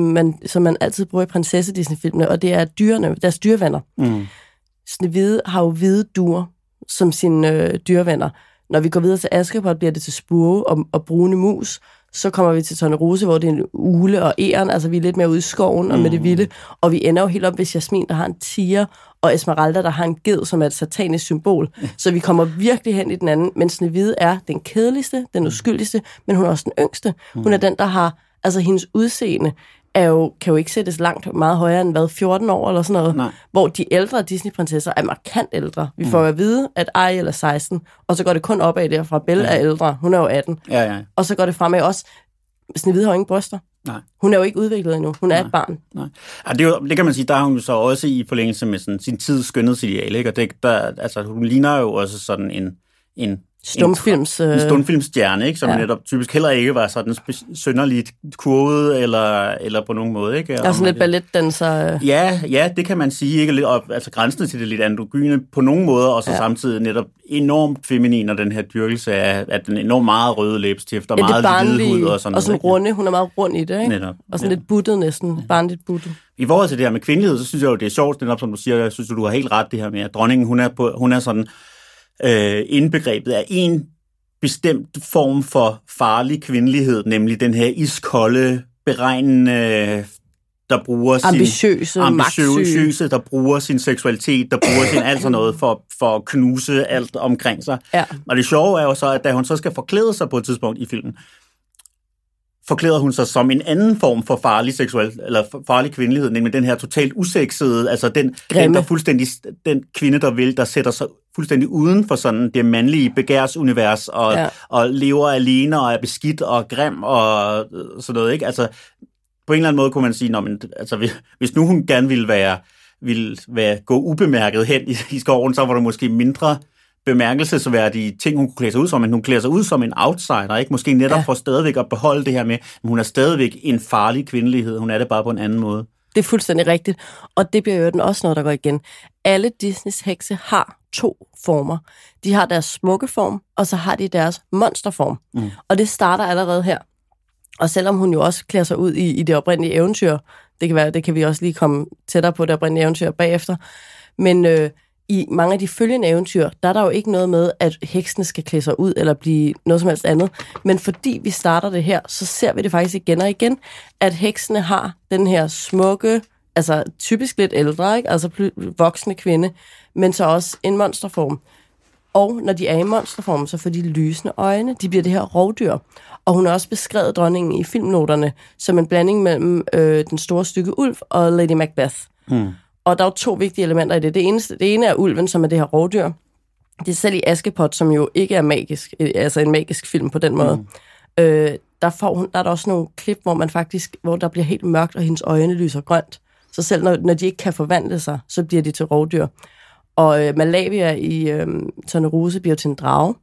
man altid bruger i prinsesse-Disney-filmene, og det er dyrene, deres dyrevenner. Mm. Snehvide har jo hvide duer som sine dyrevenner. Når vi går videre til Askepot, bliver det til spurve og brune mus. Så kommer vi til Tornerose, hvor det er en ugle og æren. Altså, vi er lidt mere ude i skoven og med det vilde. Og vi ender jo helt op ved Jasmin, der har en tiger, og Esmeralda, der har en ged, som er et satanisk symbol. Så vi kommer virkelig hen i den anden. Men Snehvide er den kedeligste, den uskyldigste, men hun er også den yngste. Hun er den, der har... Altså, hendes udseende kan jo ikke sættes langt meget højere end, hvad, 14 år eller sådan noget. Nej. Hvor de ældre Disney-prinsesser er markant ældre. Vi får at vide, at Ariel er 16, og så går det kun opad derfra. Belle er ældre, hun er jo 18. Ja, ja. Og så går det fremad også. Snehvide har ingen bryster. Nej. Hun er jo ikke udviklet endnu. Hun er et barn. Nej. Ja, det kan man sige, der er hun jo så også i forlængelse med sådan, sin tids skønhedsideal, ikke? Og hun ligner jo også sådan en stumfilmsstjerne, ikke, som netop typisk heller ikke var sådan synderligt kurvet eller på nogen måde, ikke. Der er sådan lidt balletdanser. Ja, det kan man sige, ikke, og altså grænsen til det lidt androgyne på nogen måder, og så samtidig netop enormt feminin, og den her dyrkelse af den enormt meget røde læbestift og meget hvid hud og sådan noget. Og sådan runde, hun er meget rund i det, ikke? Netop, og sådan lidt buttet næsten, barnligt buttet. I forhold til det her med kvindelighed, så synes jeg jo det er sjovt, netop som du siger, jeg synes du har helt ret det her med at dronningen, hun er sådan indbegrebet af en bestemt form for farlig kvindelighed, nemlig den her iskolde, beregnende, der bruger ambitiøse, der bruger sin seksualitet, der bruger sin alt sådan noget for at knuse alt omkring sig. Ja. Og det sjove er jo så, at da hun så skal forklæde sig på et tidspunkt i filmen, forklæder hun sig som en anden form for farlig seksuel eller farlig kvindelighed, nemlig den her totalt usexede, altså den der fuldstændig den kvinde der sætter sig fuldstændig uden for sådan det mandlige begærsunivers og lever alene og er beskidt og grim og sådan noget, ikke? Altså på en eller anden måde kunne man sige, nå, men altså hvis nu hun gerne ville gå ubemærket hen i skoven, så var der måske mindre bemærkelsesværdige ting, hun kunne klæde sig ud som, men hun klæder sig ud som en outsider, ikke? Måske netop for stadigvæk at beholde det her med, men hun er stadigvæk en farlig kvindelighed, hun er det bare på en anden måde. Det er fuldstændig rigtigt, og det bliver jo den også noget, der går igen. Alle Disneys hekse har to former. De har deres smukke form, og så har de deres monsterform. Mm. Og det starter allerede her. Og selvom hun jo også klæder sig ud i det oprindelige eventyr, det kan vi også lige komme tættere på, det oprindelige eventyr bagefter, men i mange af de følgende eventyr, der er der jo ikke noget med, at heksene skal klæde sig ud eller blive noget som helst andet. Men fordi vi starter det her, så ser vi det faktisk igen og igen, at heksene har den her smukke, altså typisk lidt ældre, ikke? Altså voksne kvinde, men så også en monsterform. Og når de er i monsterform, så får de lysende øjne. De bliver det her rovdyr. Og hun har også beskrevet dronningen i filmnoterne som en blanding mellem den store stykke ulv og Lady Macbeth. Hmm. Og der er jo to vigtige elementer i det. Det ene er ulven, som er det her rovdyr. Det er selv i Askepot, som jo ikke er magisk, altså en magisk film på den måde. Mm. Der er der også nogle klip, hvor der bliver helt mørkt, og hendes øjne lyser grønt. Så selv når de ikke kan forvandle sig, så bliver de til rovdyr. Og Malavia i Tornerose bliver til en drage.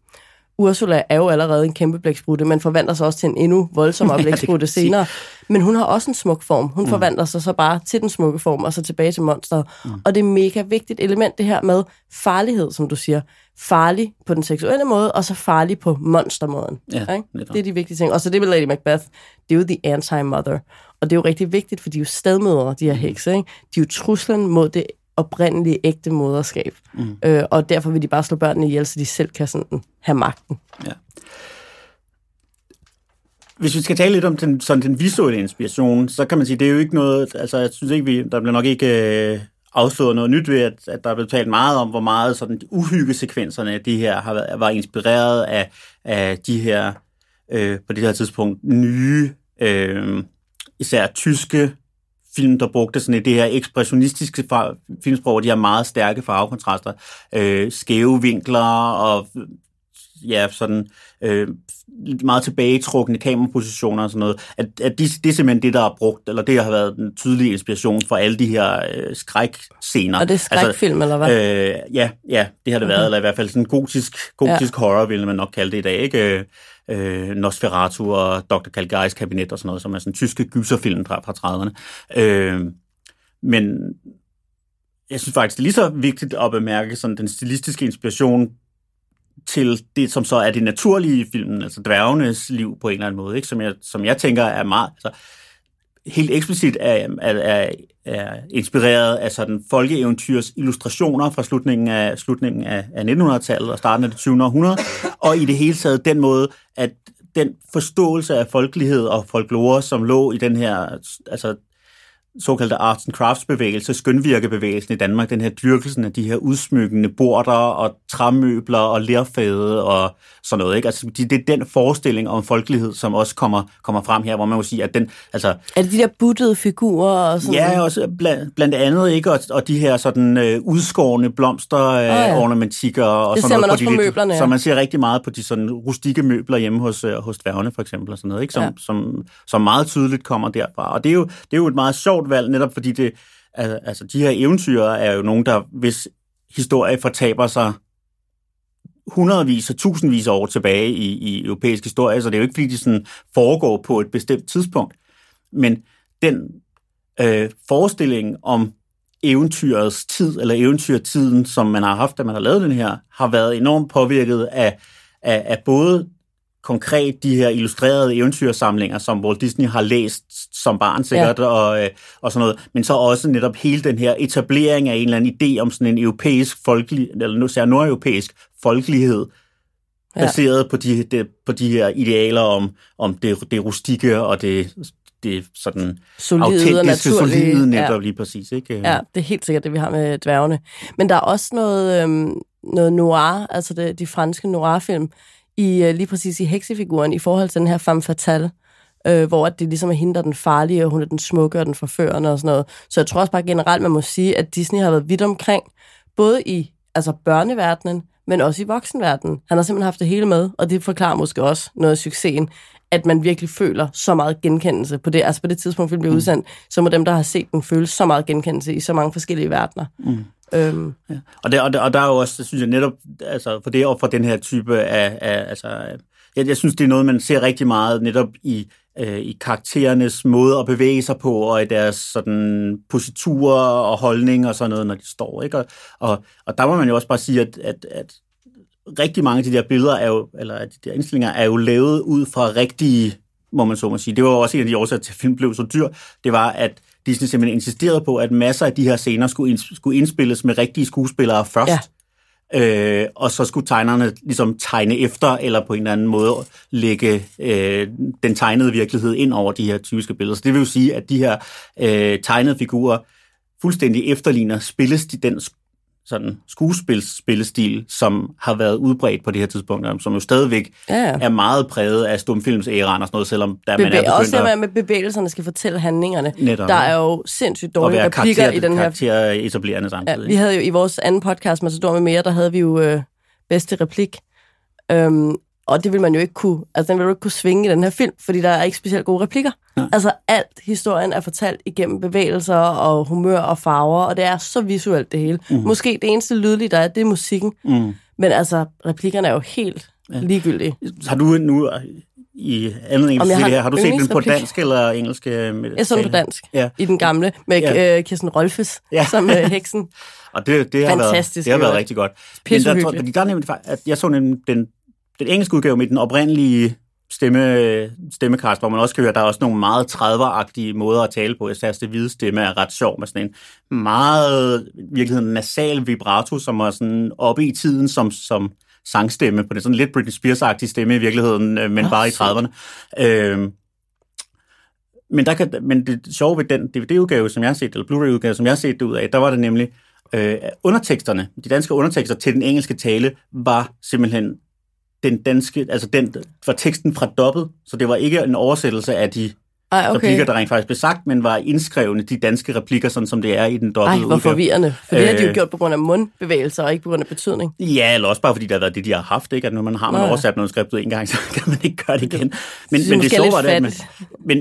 Ursula er jo allerede en kæmpe blæksprutte, men forvandler sig også til en endnu voldsommere blæksprutte senere. Men hun har også en smuk form. Hun forvandler sig så bare til den smukke form, og så tilbage til monsteret. Mm. Og det er mega vigtigt element, det her med farlighed, som du siger. Farlig på den seksuelle måde, og så farlig på monstermåden. Ja, okay? Det er de vigtige ting. Og så det med Lady Macbeth, det er jo the anti-mother. Og det er jo rigtig vigtigt, for de er jo stedmødre, de her hekse. Ikke? De er jo truslen mod det oprindelige ægte moderskab. Mm. Og derfor vil de bare slå børnene ihjel, så de selv kan sådan have magten. Ja. Hvis vi skal tale lidt om den visuelle inspiration, så kan man sige, det er jo ikke noget, altså jeg synes ikke, der bliver nok ikke afsløret noget nyt ved, at der er blevet talt meget om, hvor meget sådan uhyggesekvenserne af de her var inspireret af de her, på det her tidspunkt, nye, især tyske film, der brugte sådan det her ekspressionistiske filmsprog, hvor de har meget stærke farvekontraster, skæve vinkler og sådan meget tilbagetrukne kamerapositioner og sådan noget. At det er simpelthen det, der er brugt, eller det har været en tydelig inspiration for alle de her skrækscener. Og det er skrækfilm, altså, eller hvad? Ja, det har det været, eller i hvert fald sådan en gotisk horror, vil man nok kalde det i dag, ikke? Nosferatu og Dr. Caligaris kabinet og sådan noget, som er sådan tyske gyserfilm fra 30'erne. Men jeg synes faktisk, det er lige så vigtigt at bemærke sådan den stilistiske inspiration til det, som så er det naturlige i filmen, altså dværgenes liv på en eller anden måde, ikke? Som jeg tænker er meget, altså, helt eksplicit er inspireret af sådan folkeeventyrs illustrationer fra slutningen af 1900-tallet og starten af det 20. århundrede, og i det hele taget den måde, at den forståelse af folkelighed og folklore, som lå i den her altså såkaldte arts and crafts bevægelse, skønvirkebevægelsen i Danmark, den her dyrkelsen af de her udsmykkende border og træmøbler og lerfade og sådan noget, ikke? Altså, det er den forestilling om folkelighed, som også kommer frem her, hvor man må sige, at den, altså... Er det de der buttede figurer og sådan noget? Ja, også blandt andet, ikke? Og de her sådan udskårne blomsterornamentikker og sådan noget. Det ser man også på møblerne. Så man ser rigtig meget på de sådan rustikke møbler hjemme hos dværgene, for eksempel, og sådan noget, ikke? Som meget tydeligt kommer derfra. Og det er jo et meget sjovt valg, netop fordi det, altså de her eventyr er jo nogen, der hvis historie fortaber sig hundredvis og tusindvis af år tilbage i europæisk historie, så det er jo ikke, fordi de sådan foregår på et bestemt tidspunkt. Men den forestilling om eventyrets tid, eller eventyrtiden, som man har haft, da man har lavet den her, har været enormt påvirket af både konkret de her illustrerede eventyrsamlinger, som Walt Disney har læst som barn sikkert, og sådan noget, men så også netop hele den her etablering af en eller anden idé om sådan en europæisk nordeuropæisk folkelighed, baseret på de her idealer om det rustikke og det det sådan autentiske, solide netop lige præcis, ikke? Ja, det er helt sikkert det, vi har med dværgene. Men der er også noget noir, altså de franske noir-film, lige præcis i heksefiguren, i forhold til den her femme fatale, hvor det ligesom er hende, der er den farlige, og hun er den smukke, og den forførende og sådan noget. Så jeg tror også bare generelt, man må sige, at Disney har været vidt omkring, både i altså børneverdenen, men også i voksenverdenen. Han har simpelthen haft det hele med, og det forklarer måske også noget af succesen, at man virkelig føler så meget genkendelse på det. Altså på det tidspunkt, filmen bliver udsendt, så må dem, der har set den, føle så meget genkendelse i så mange forskellige verdener. Mm. Ja. Og der er jo også, synes jeg netop, altså for det og for den her type af altså, jeg synes, det er noget, man ser rigtig meget netop i karakterernes måde at bevæge sig på, og i deres sådan positurer og holdning og sådan noget, når de står, ikke? Og der må man jo også bare sige, at rigtig mange af de der billeder er jo, eller de der indstillinger er jo lavet ud fra rigtige, må man så må sige. Det var jo også en af de årsager til, at film blev så dyr. Det var, at Disney simpelthen insisterede på, at masser af de her scener skulle indspilles med rigtige skuespillere først. Ja. Og så skulle tegnerne ligesom tegne efter, eller på en eller anden måde lægge den tegnede virkelighed ind over de her typiske billeder. Så det vil jo sige, at de her tegnede figurer fuldstændig efterligner den skuespilsspillestil, som har været udbredt på det her tidspunkt, som jo stadigvæk er meget præget af stumfilmsæraen og sådan noget, selvom der man er begyndt også at... med bevægelserne skal fortælle handlingerne. Netop, der er jo sindssygt dårlige replikker i den her... karakteretablerende samtidig. Ja, vi havde jo i vores anden podcast, Matador med mere, der havde vi jo bedste replik. Og det vil man jo ikke kunne... Altså, den vil jo ikke kunne svinge i den her film, fordi der er ikke specielt gode replikker. Nej. Altså, alt historien er fortalt igennem bevægelser og humør og farver, og det er så visuelt det hele. Mm. Måske det eneste lydlige, der er, det er musikken. Mm. Men altså, replikkerne er jo helt ligegyldige. Har du nu... I anledning af det her, har du set den på dansk eller engelsk? Jeg så den på dansk, i den gamle, med Kirsten Rolfes som heksen. Og det har været rigtig godt. Pissehyggeligt. Men der er nemlig, at jeg så den engelske udgave med den oprindelige stemmekast, hvor man også kan høre, der er også nogle meget 30'er-agtige måder at tale på. Jeg synes, det hvide stemme er ret sjov med sådan en meget, i virkeligheden, nasal vibrato, som er sådan oppe i tiden, som sangstemme på den, sådan lidt Britney Spears-agtig stemme i virkeligheden, men bare i 30'erne. Men det sjove ved den DVD-udgave, som jeg har set, eller Blu-ray-udgave, som jeg har set det ud af, der var det nemlig, underteksterne, de danske undertekster til den engelske tale, var simpelthen den danske, altså den var teksten fra dobbet, så det var ikke en oversættelse af de replikker, der rent faktisk blev sagt, men var indskrevne de danske replikker, sådan som det er i den dobbelte udgave. Hvor forvirrende. For det har de jo gjort på grund af mundbevægelser, og ikke på grund af betydning. Ja, eller også bare fordi, der har været det, de har haft, ikke? At når man har oversat noget skriftet en gang, så kan man ikke gøre det igen.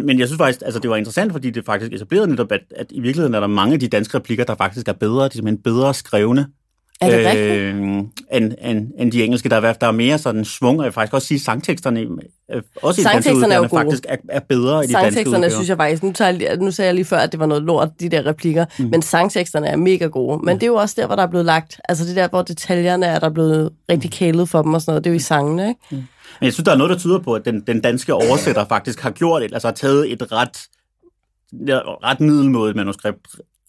Men jeg synes faktisk, altså det var interessant, fordi det faktisk etablerede netop, at i virkeligheden er der mange af de danske replikker, der faktisk er bedre, de er simpelthen bedre skrevne. Er det end de engelske, der er mere sådan svung, og jeg vil faktisk også sige, sangteksterne også i danske udgaverne faktisk er bedre i de danske udgaver. Sangteksterne synes jeg faktisk, nu sagde jeg lige før, at det var noget lort, de der replikker, men sangteksterne er mega gode, men det er jo også der, hvor der er blevet lagt, altså det der, hvor detaljerne er der blevet rigtig kælet for dem og sådan noget, det er jo i sangene, ikke? Mm. Men jeg synes, der er noget, der tyder på, at den danske oversætter faktisk har gjort, altså har taget et ret middelmådigt manuskript,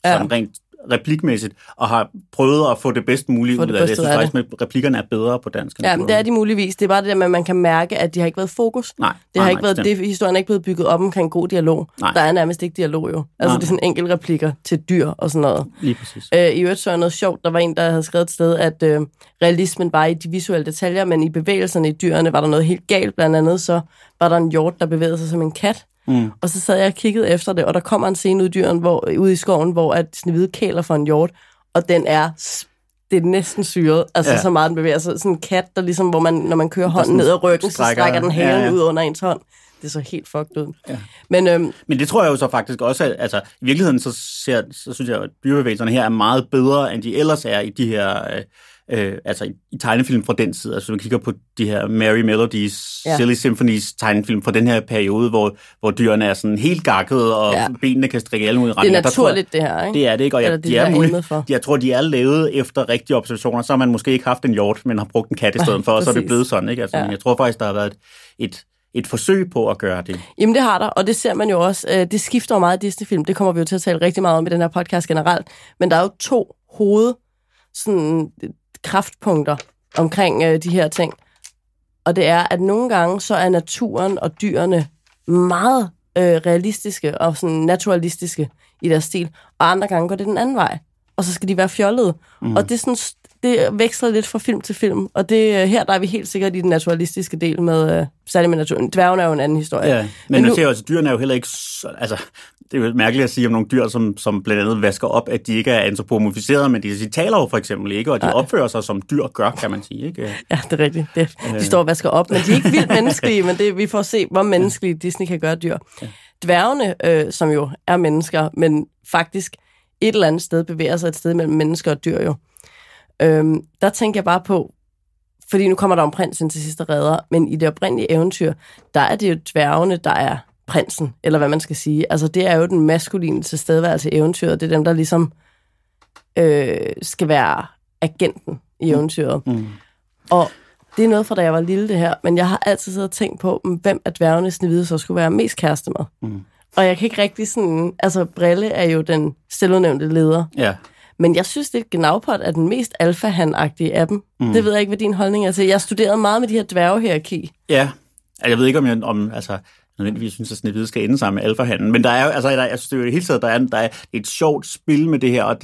sådan rent replikmæssigt, og har prøvet at få det bedst muligt ud af det. Jeg synes faktisk, at replikkerne er bedre på dansk. Ja, det er de muligvis. Det er bare det der med, at man kan mærke, at de har ikke været fokus. Historien er ikke blevet bygget op omkring god dialog. Nej. Der er nærmest ikke dialog jo. Altså, det er sådan enkelte replikker til dyr og sådan noget. Lige præcis. I øvrigt så er noget sjovt. Der var en, der havde skrevet et sted, at realismen var i de visuelle detaljer, men i bevægelserne i dyrene var der noget helt galt. Blandt andet så var der en hjort, der bevægede sig som en kat. Mm. Og så sad jeg og kiggede efter det, og der kommer en scene ude i skoven, hvor at Snehvide kæler for en hjort, og det er næsten syret, altså så meget den bevæger sig. Sådan en kat, der ligesom, hvor man, når man kører hånden ned ad ryggen, så strækker den halen ud under ens hånd. Det så helt fucked ud. Ja. Men det tror jeg jo så faktisk også, altså i virkeligheden, så synes jeg, at dyrebevægelserne her er meget bedre, end de ellers er i de her... altså i tegnefilm fra den side, altså man kigger på de her Merry Melodies, Silly Symphonies tegnefilm fra den her periode, hvor dyrene er sådan helt gakkede, og benene kan strikke alle ud i retning. Det er naturligt det her, ikke? Det er det ikke, og jeg tror, de er lavet efter rigtige observationer, så har man måske ikke haft en hjort, men har brugt en kat i stedet for, og så er det blevet sådan, ikke? Altså, jeg tror faktisk, der har været et forsøg på at gøre det. Jamen det har der, og det ser man jo også, det skifter meget i Disney-film, det kommer vi jo til at tale rigtig meget om i den her podcast generelt, men der er jo to kraftpunkter omkring de her ting. Og det er, at nogle gange så er naturen og dyrene meget realistiske og sådan naturalistiske i deres stil, og andre gange går det den anden vej. Og så skal de være fjollede. Mm. Og det, sådan, det veksler lidt fra film til film. Og det, her der er vi helt sikkert i den naturalistiske del, med, særligt med naturen. Dværgen er jo en anden historie. Ja, men nu ser også, at dyrene er jo heller ikke... Altså, det er jo mærkeligt at sige om nogle dyr, som blandt andet vasker op, at de ikke er antropomorfiserede, men de taler jo for eksempel ikke, og de opfører sig, som dyr gør, kan man sige. Ikke? Ja, det er rigtigt. Det, de står og vasker op, men de er ikke vildt menneskelige, men det, vi får se, hvor menneskelige Disney kan gøre dyr. Ja. Dværgene, som jo er mennesker, men faktisk... et eller andet sted bevæger sig et sted mellem mennesker og dyr jo. Der tænker jeg bare på, fordi nu kommer der om prinsen til sidste redder, men i det oprindelige eventyr, der er det jo dværgene, der er prinsen, eller hvad man skal sige. Altså det er jo den maskuline tilstedeværelse i eventyret, det er dem, der ligesom skal være agenten i eventyret. Mm. Og det er noget fra, da jeg var lille det her, men jeg har altid siddet og tænkt på, hvem af dværgene Snehvide så skulle være mest kæreste med. Mm. Og jeg kan ikke rigtig sådan... Altså, Brille er jo den selvudnævnte leder. Ja. Men jeg synes, det er Gnavpot er den mest alfahan-agtige af dem. Mm. Det ved jeg ikke, hvad din holdning er til. Jeg studerede meget med de her dværgehierarki. Ja. Altså, jeg ved ikke, om altså, nødvendigvis synes, at Snehvide skal ende sammen med alfahanden. Men der er jo... Altså, jeg synes, det er jo hele tiden, der er et sjovt spil med det her, og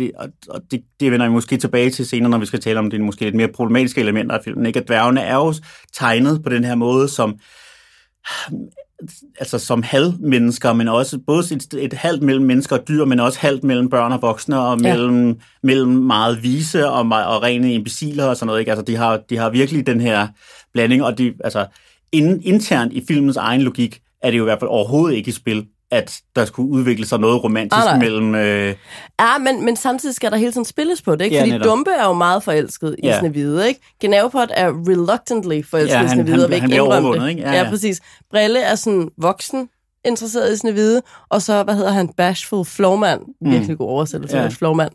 det vender vi måske tilbage til senere, når vi skal tale om det måske lidt mere problematiske elementer af filmen. Ikke? At dværgene er jo tegnet på den her måde, som... altså som halvmennesker, men også både et halvt mellem mennesker og dyr, men også halvt mellem børn og voksne, og mellem meget vise og rene imbeciler og sådan noget. Ikke? Altså, de har virkelig den her blanding, og internt i filmens egen logik er det jo i hvert fald overhovedet ikke i spil, at der skulle udvikle sig noget romantisk mellem... Ja, men samtidig skal der hele tiden spilles på det, ikke? Ja, fordi Dumbo er jo meget forelsket i Snehvide, ikke? Gnavpot er reluctantly forelsket i Snehvide, og vil ikke indrømme det. Ja, præcis. Brille er sådan voksen interesseret i Snehvide, og så, bashful Flowman, virkelig god oversættelse af Flowman,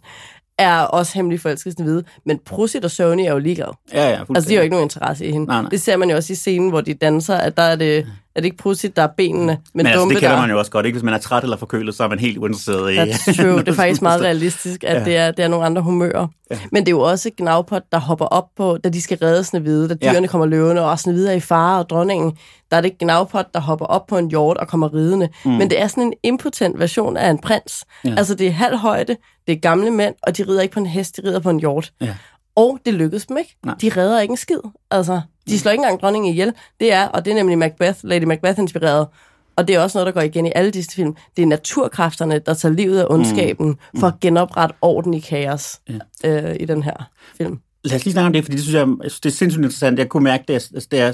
er også hemmelig forelsket i Snehvide, men Prusit og Sony er jo ligeglade. Ja, altså, de har jo ikke nogen interesse i hende. Nej. Det ser man jo også i scenen, hvor de danser, at der er det... Er det ikke Prusit, der er benene, men altså, Dumbo, det kender man jo også godt, ikke? Hvis man er træt eller forkølet, så er man helt uinteresseret i... That's true. Det er faktisk meget realistisk, at det er nogle andre humører. Ja. Men det er jo også Gnavpot, der hopper op på, da de skal redde Snehvide, da dyrene kommer løvende, og Snehvide er i fare, og dronningen, der er det Gnavpot, der hopper op på en hjort og kommer ridende. Mm. Men det er sådan en impotent version af en prins. Ja. Altså, det er halv højde, det er gamle mænd, og de rider ikke på en hest, de rider på en hjort. Ja. Og det lykkedes dem ikke. Nej. De redder ikke en skid. Altså, de slår ikke engang dronningen ihjel. Det er, og det er nemlig Macbeth, Lady Macbeth inspireret. Og det er også noget, der går igen i alle disse film. Det er naturkræfterne, der tager livet af ondskaben for at genoprette orden i kaos i den her film. Lad os lige snakke om det, fordi det synes jeg det er sindssygt interessant. Jeg kunne mærke, da jeg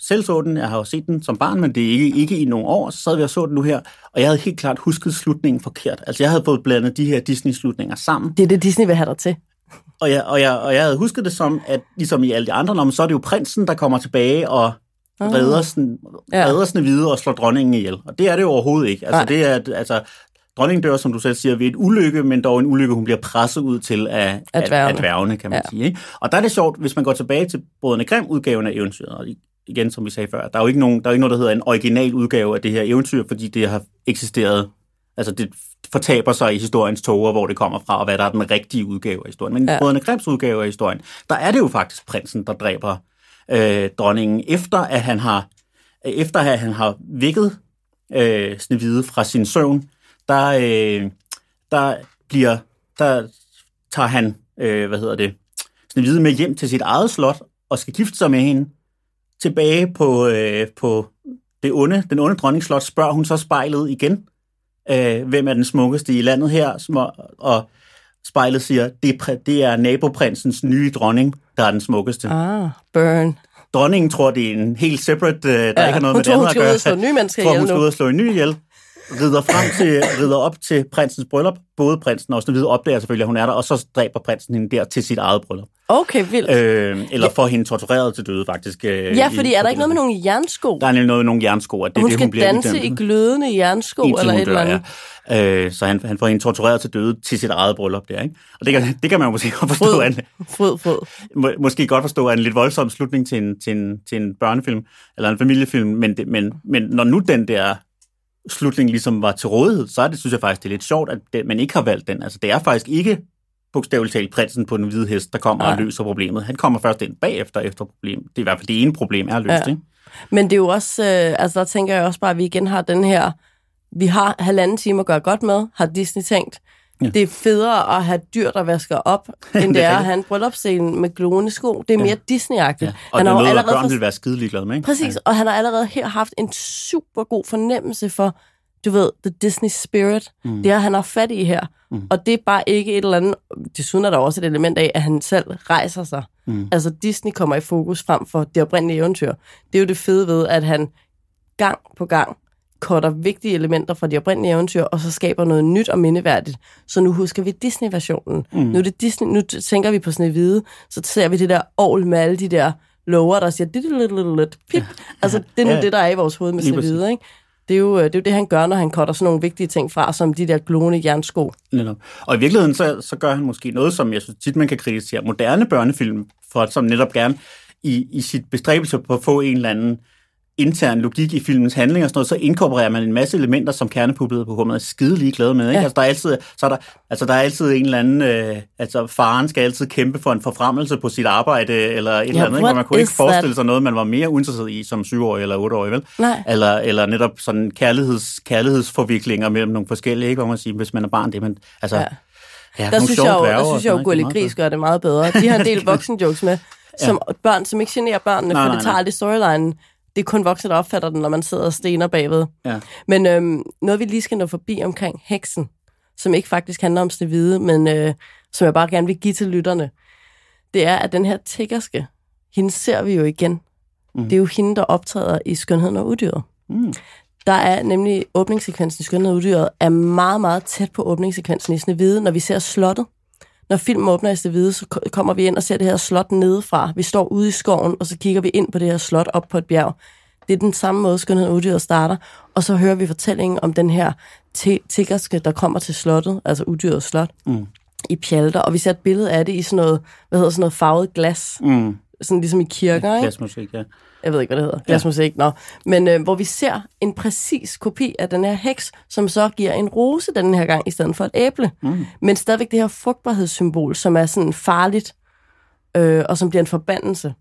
selv så den, jeg har jo set den som barn, men det er ikke i nogle år, så sad vi og så den nu her, og jeg havde helt klart husket slutningen forkert. Altså, jeg havde fået blandet de her Disney-slutninger sammen. Det er det, Disney vil have dig til. Og jeg havde husket det som, at ligesom i alle de andre, så er det jo prinsen, der kommer tilbage og redder Snehvide og slår dronningen ihjel. Og det er det jo overhovedet ikke. Altså, det er, dronningen dør, som du selv siger, ved et ulykke, men dog en ulykke, hun bliver presset ud til af dværgene, kan man sige. Ikke? Og der er det sjovt, hvis man går tilbage til Brødrene Grimm-udgaven af eventyret, og igen, som vi sagde før, der er jo ikke nogen, der hedder en original udgave af det her eventyr, fordi det har eksisteret. Altså, det fortaber sig i historiens tåger, hvor det kommer fra, og hvad der er den rigtige udgave af historien. Men i Brødrene Grimms udgave af historien, der er det jo faktisk prinsen, der dræber dronningen, efter at han har vækket Snehvide fra sin søvn, der tager han, Snehvide med hjem til sit eget slot, og skal gifte sig med hende tilbage på den onde dronningslot, spørger hun så spejlet igen, hvem er den smukkeste i landet her, og spejlet siger, det er naboprinsens nye dronning, der er den smukkeste. Burn. Dronningen tror, det er en helt separate, der ikke har noget med det andet at gøre. Hun tror, hun skal ud og slå en ny ihjel. Rider op til prinsens bryllup. Både prinsen og Snehvide opdager selvfølgelig, at hun er der, og så dræber prinsen hende der til sit eget bryllup. Okay, vildt. Eller får hende tortureret til døde, faktisk. Ja, fordi er der ikke noget med nogle jernsko? Der er nemlig noget med nogle jernsko. At det hun bliver danse i glødende jernsko, eller et eller andet. Ja. Så han får hende tortureret til døde til sit eget bryllup der, ikke? Og det kan man jo måske godt forstå. Måske godt forstå, at en lidt voldsom slutning til en børnefilm, eller en familiefilm, men når nu den der slutningen ligesom var til rådighed, så er det, synes jeg faktisk, det er lidt sjovt, at man ikke har valgt den. Altså, det er faktisk ikke bogstaveligt talt prinsen på den hvide hest, der kommer og løser problemet. Han kommer først ind bagefter problemet. Det er i hvert fald det ene problem, er løst, ikke? Men det er jo også, der tænker jeg også bare, at vi igen har den her vi har 1,5 time at gøre godt med, har Disney tænkt. Ja. Det er federe at have dyr, der vasker op, end det er at have en bryllupsscene med glående sko. Det er mere Disney-agtigt. Ja. Og han det er noget, der børn vil være skide ligeglade med, ikke? Præcis, ja. Og han har allerede her haft en super god fornemmelse for, du ved, the Disney spirit. Mm. Det er, han har fat i her. Mm. Og det er bare ikke et eller andet... Desuden er der også et element af, at han selv rejser sig. Mm. Altså, Disney kommer i fokus frem for det oprindelige eventyr. Det er jo det fede ved, at han gang på gang cutter vigtige elementer fra de oprindelige eventyr, og så skaber noget nyt og mindeværdigt. Så nu husker vi Disney-versionen. Mm. Nu er det Disney, nu tænker vi på Snehvide, så ser vi det der ovl med alle de der lover, der siger dit pip. Altså, det er nu det, der er i vores hoved med Snehvide, ikke? Det er jo det, han gør, når han cutter sådan nogle vigtige ting fra, som de der glående jernsko. Og i virkeligheden, så gør han måske noget, som jeg synes tit, man kan kritisere moderne børnefilm for, som netop gerne i sit bestræbelse på at få en eller anden intern logik i filmens handling og sådan noget, så inkorporerer man en masse elementer, som kernepublikum er skide ligeglade med. Ikke? Ja. Altså, der er altid en eller anden... faren skal altid kæmpe for en forfremmelse på sit arbejde, eller et eller andet, ikke? Man kunne ikke forestille sig noget, man var mere uinteresseret i som 7-årig eller 8-årig, vel? Nej. Eller netop sådan kærlighedsforviklinger mellem nogle forskellige, ikke? Hvor man siger, hvis man er barn, det er man... Altså, ja, der synes jeg jo, at Gulli Gris gør det meget bedre. De har en del voksenjokes med, som børn, som ikke generer børnene, for det tager aldrig storylinen. Det er kun voksne, der opfatter den, når man sidder og stener bagved. Ja. Men noget, vi lige skal nå forbi omkring heksen, som ikke faktisk handler om Snehvide, men som jeg bare gerne vil give til lytterne, det er, at den her tiggerske, hende ser vi jo igen. Mm. Det er jo hende, der optræder i Skønheden og Udyret. Mm. Der er nemlig åbningssekvensen i Skønheden og Udyret, er meget, meget tæt på åbningssekvensen i Snehvide, når vi ser slottet. Når filmen åbner i Snehvide, så kommer vi ind og ser det her slot nedefra. Vi står ude i skoven, og så kigger vi ind på det her slot op på et bjerg. Det er den samme måde, Skønheden og Udyret starter. Og så hører vi fortællingen om den her tiggerske, der kommer til slottet, altså Udyrets slot, i pjalter. Og vi ser et billede af det i sådan noget, farvet glas. Mm. Sådan ligesom i kirker, ikke? Glasmusik, ja. Jeg ved ikke, hvad det hedder. Glasmusik, nå. Men hvor vi ser en præcis kopi af den her heks, som så giver en rose den her gang, i stedet for et æble. Mm. Men stadigvæk det her frugtbarhedssymbol, som er sådan farligt, og som bliver en forbandelse.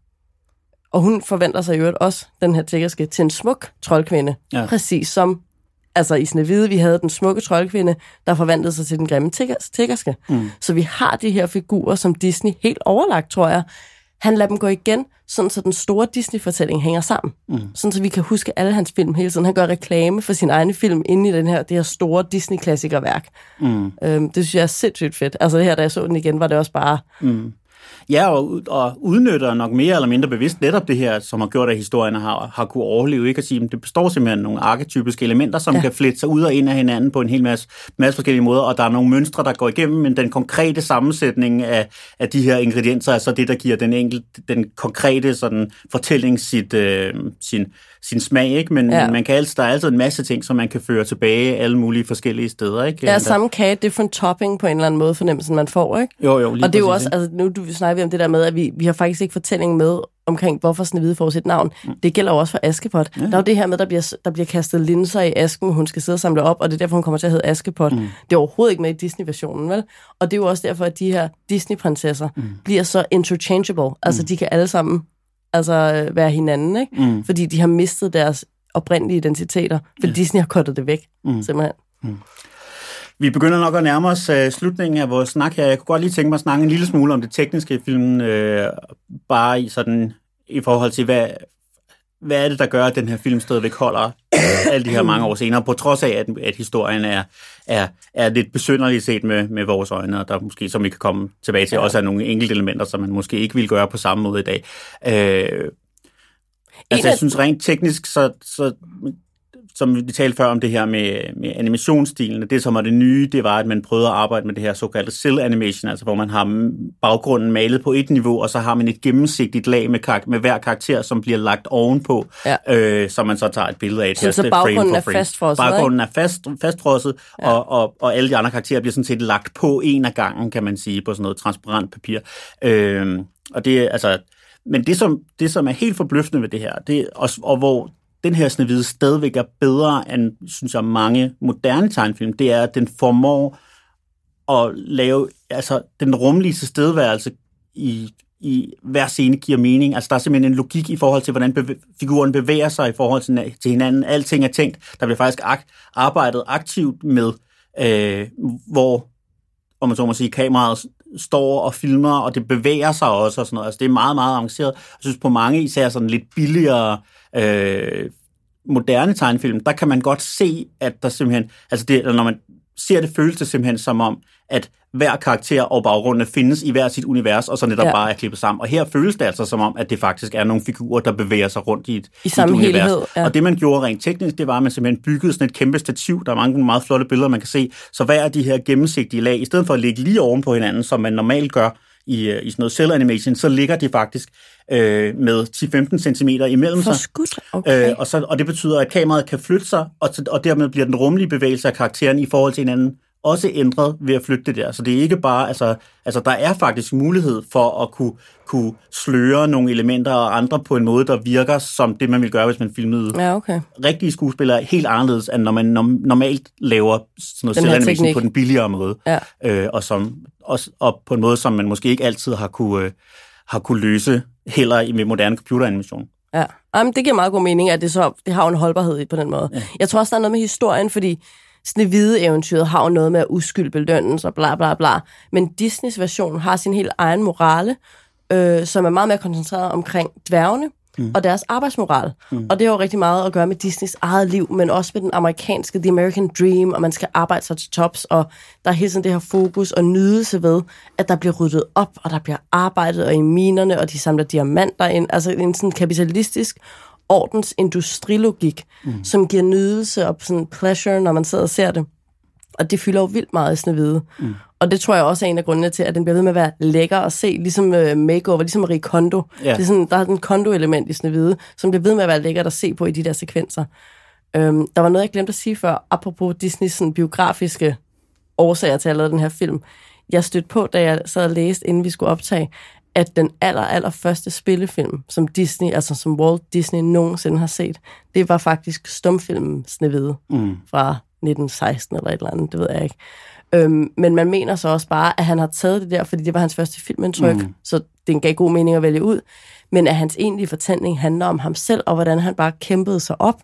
Og hun forventer sig i øvrigt også, den her tiggerske, til en smuk troldkvinde. Ja. Præcis som, altså i Snehvide, vi havde den smukke troldkvinde, der forvandlede sig til den grimme tiggerske. Mm. Så vi har de her figurer, som Disney helt overlagt, tror jeg, han lader dem gå igen, sådan så den store Disney-fortælling hænger sammen. Mm. Sådan så vi kan huske alle hans film hele tiden. Han gør reklame for sin egen film inde i det her store Disney-klassikerværk. Mm. Det synes jeg er sindssygt fedt. Altså det her, da jeg så den igen, var det også bare... Mm. Ja, og udnytter nok mere eller mindre bevidst netop det her, som har gjort, at historien har kunne overleve. Ikke at sige, det består simpelthen af nogle arketypiske elementer, som kan flette sig ud og ind af hinanden på en hel masse forskellige måder, og der er nogle mønstre, der går igennem, men den konkrete sammensætning af de her ingredienser er så det, der giver den konkrete sådan, fortælling sin smag. Ikke? Men man kan der er altid en masse ting, som man kan føre tilbage alle mulige forskellige steder. Ikke? Ja, samme kage, different topping på en eller anden måde, fornemmelsen man får. Ikke? Jo, lige og det er jo også, altså, nu du snakker vi om det der med, at vi har faktisk ikke fortælling med omkring, hvorfor Snehvide får sit navn. Det gælder jo også for Askepot. Ja. Der er jo det her med, der bliver kastet linser i asken, hun skal sidde og samle op, og det er derfor, hun kommer til at hedde Askepot. Mm. Det er overhovedet ikke med i Disney-versionen, vel? Og det er jo også derfor, at de her Disney-prinsesser bliver så interchangeable. Altså, de kan alle sammen altså, være hinanden, ikke? Mm. Fordi de har mistet deres oprindelige identiteter, for Disney har kuttet det væk, simpelthen. Mm. Vi begynder nok at nærme os slutningen af vores snak her. Jeg kunne godt lige tænke mig at snakke en lille smule om det tekniske i filmen, bare i forhold til, hvad er det, der gør, at den her film stadigvæk holder alle de her mange år senere, på trods af, at historien er lidt besynderligt set med vores øjne, og der måske, som vi kan komme tilbage til, også er nogle enkelte elementer, som man måske ikke ville gøre på samme måde i dag. Jeg synes rent teknisk, så som vi talte før om det her med animationsstilen, det som var det nye, det var, at man prøvede at arbejde med det her såkaldte cel animation, altså hvor man har baggrunden malet på et niveau, og så har man et gennemsigtigt lag med hver karakter, som bliver lagt ovenpå, så man så tager et billede af det. Så baggrunden er fastfrosset. Baggrunden er fastfrosset, og alle de andre karakterer bliver sådan set lagt på en af gangen, kan man sige, på sådan noget transparent papir. Og det, altså, men det, som er helt forbløffende ved det her, og hvor den her Snehvide stadigvæk er bedre end, synes jeg, mange moderne tegnefilm, det er, at den formår at lave, altså den rumlige tilstedeværelse i i hver scene giver mening. Altså, der er simpelthen en logik i forhold til, hvordan figuren bevæger sig i forhold til hinanden. Alting er tænkt. Der bliver faktisk arbejdet aktivt med, hvor, om man så må sige, kameraet står og filmer, og det bevæger sig også og sådan noget. Altså, det er meget, meget avanceret. Jeg synes, på mange især sådan lidt billigere moderne tegnefilm, der kan man godt se, at der simpelthen... Altså, det, når man ser det, føles det simpelthen som om, at hver karakter og baggrundene findes i hver sit univers, og så netop bare er klippet sammen. Og her føles det altså som om, at det faktisk er nogle figurer, der bevæger sig rundt i et univers. Ja. Og det, man gjorde rent teknisk, det var, at man simpelthen byggede sådan et kæmpe stativ. Der er mange meget flotte billeder, man kan se. Så hver af de her gennemsigtige lag, i stedet for at ligge lige oven på hinanden, som man normalt gør i sådan noget cell-animation, så ligger de faktisk med 10-15 cm imellem sig. Forskudt, okay. Og det betyder, at kameraet kan flytte sig, og dermed bliver den rumlige bevægelse af karakteren i forhold til hinanden også ændret ved at flytte det der. Så det er ikke bare, altså der er faktisk mulighed for at kunne sløre nogle elementer og andre på en måde, der virker som det, man ville gøre, hvis man filmede rigtige skuespillere helt anderledes, end når man normalt laver sådan noget selvanimation på den billigere måde. Ja. Og på en måde, som man måske ikke altid har kunne løse heller med moderne computeranimation. Ja, jamen, det giver meget god mening, at det har en holdbarhed på den måde. Ja. Jeg tror også, der er noget med historien, fordi Snehvide-eventyret har jo noget med at uskyld belønnes og bla bla bla, men Disneys version har sin helt egen morale, som er meget mere koncentreret omkring dværgene og deres arbejdsmoral. Og det har jo rigtig meget at gøre med Disneys eget liv, men også med den amerikanske The American Dream, og man skal arbejde sig til tops, og der er hele tiden det her fokus og nydelse ved, at der bliver ryddet op, og der bliver arbejdet, og i minerne, og de samler diamanter ind, altså en sådan kapitalistisk ordens industrilogik, som giver nydelse og sådan pleasure, når man sidder og ser det. Og det fylder jo vildt meget i Snehvide. Og det tror jeg også er en af grundene til, at den bliver ved med at være lækker at se, ligesom makeover, ligesom Marie Kondo. Yeah. Det er sådan, der er den Kondo-element i Snehvide, som bliver ved med at være lækkert at se på i de der sekvenser. Der var noget, jeg glemte at sige før, apropos Disneys sådan, biografiske årsager til at lave den her film. Jeg stødte på, da jeg sad og læste, inden vi skulle optage, at den aller første spillefilm, som Disney, altså som Walt Disney nogensinde har set, det var faktisk stumfilmen Snehvide fra 1916 eller et eller andet, det ved jeg ikke. Men man mener så også bare, at han har taget det der, fordi det var hans første filmindtryk, så den gav god mening at vælge ud, men at hans egentlige fortælling handler om ham selv, og hvordan han bare kæmpede sig op,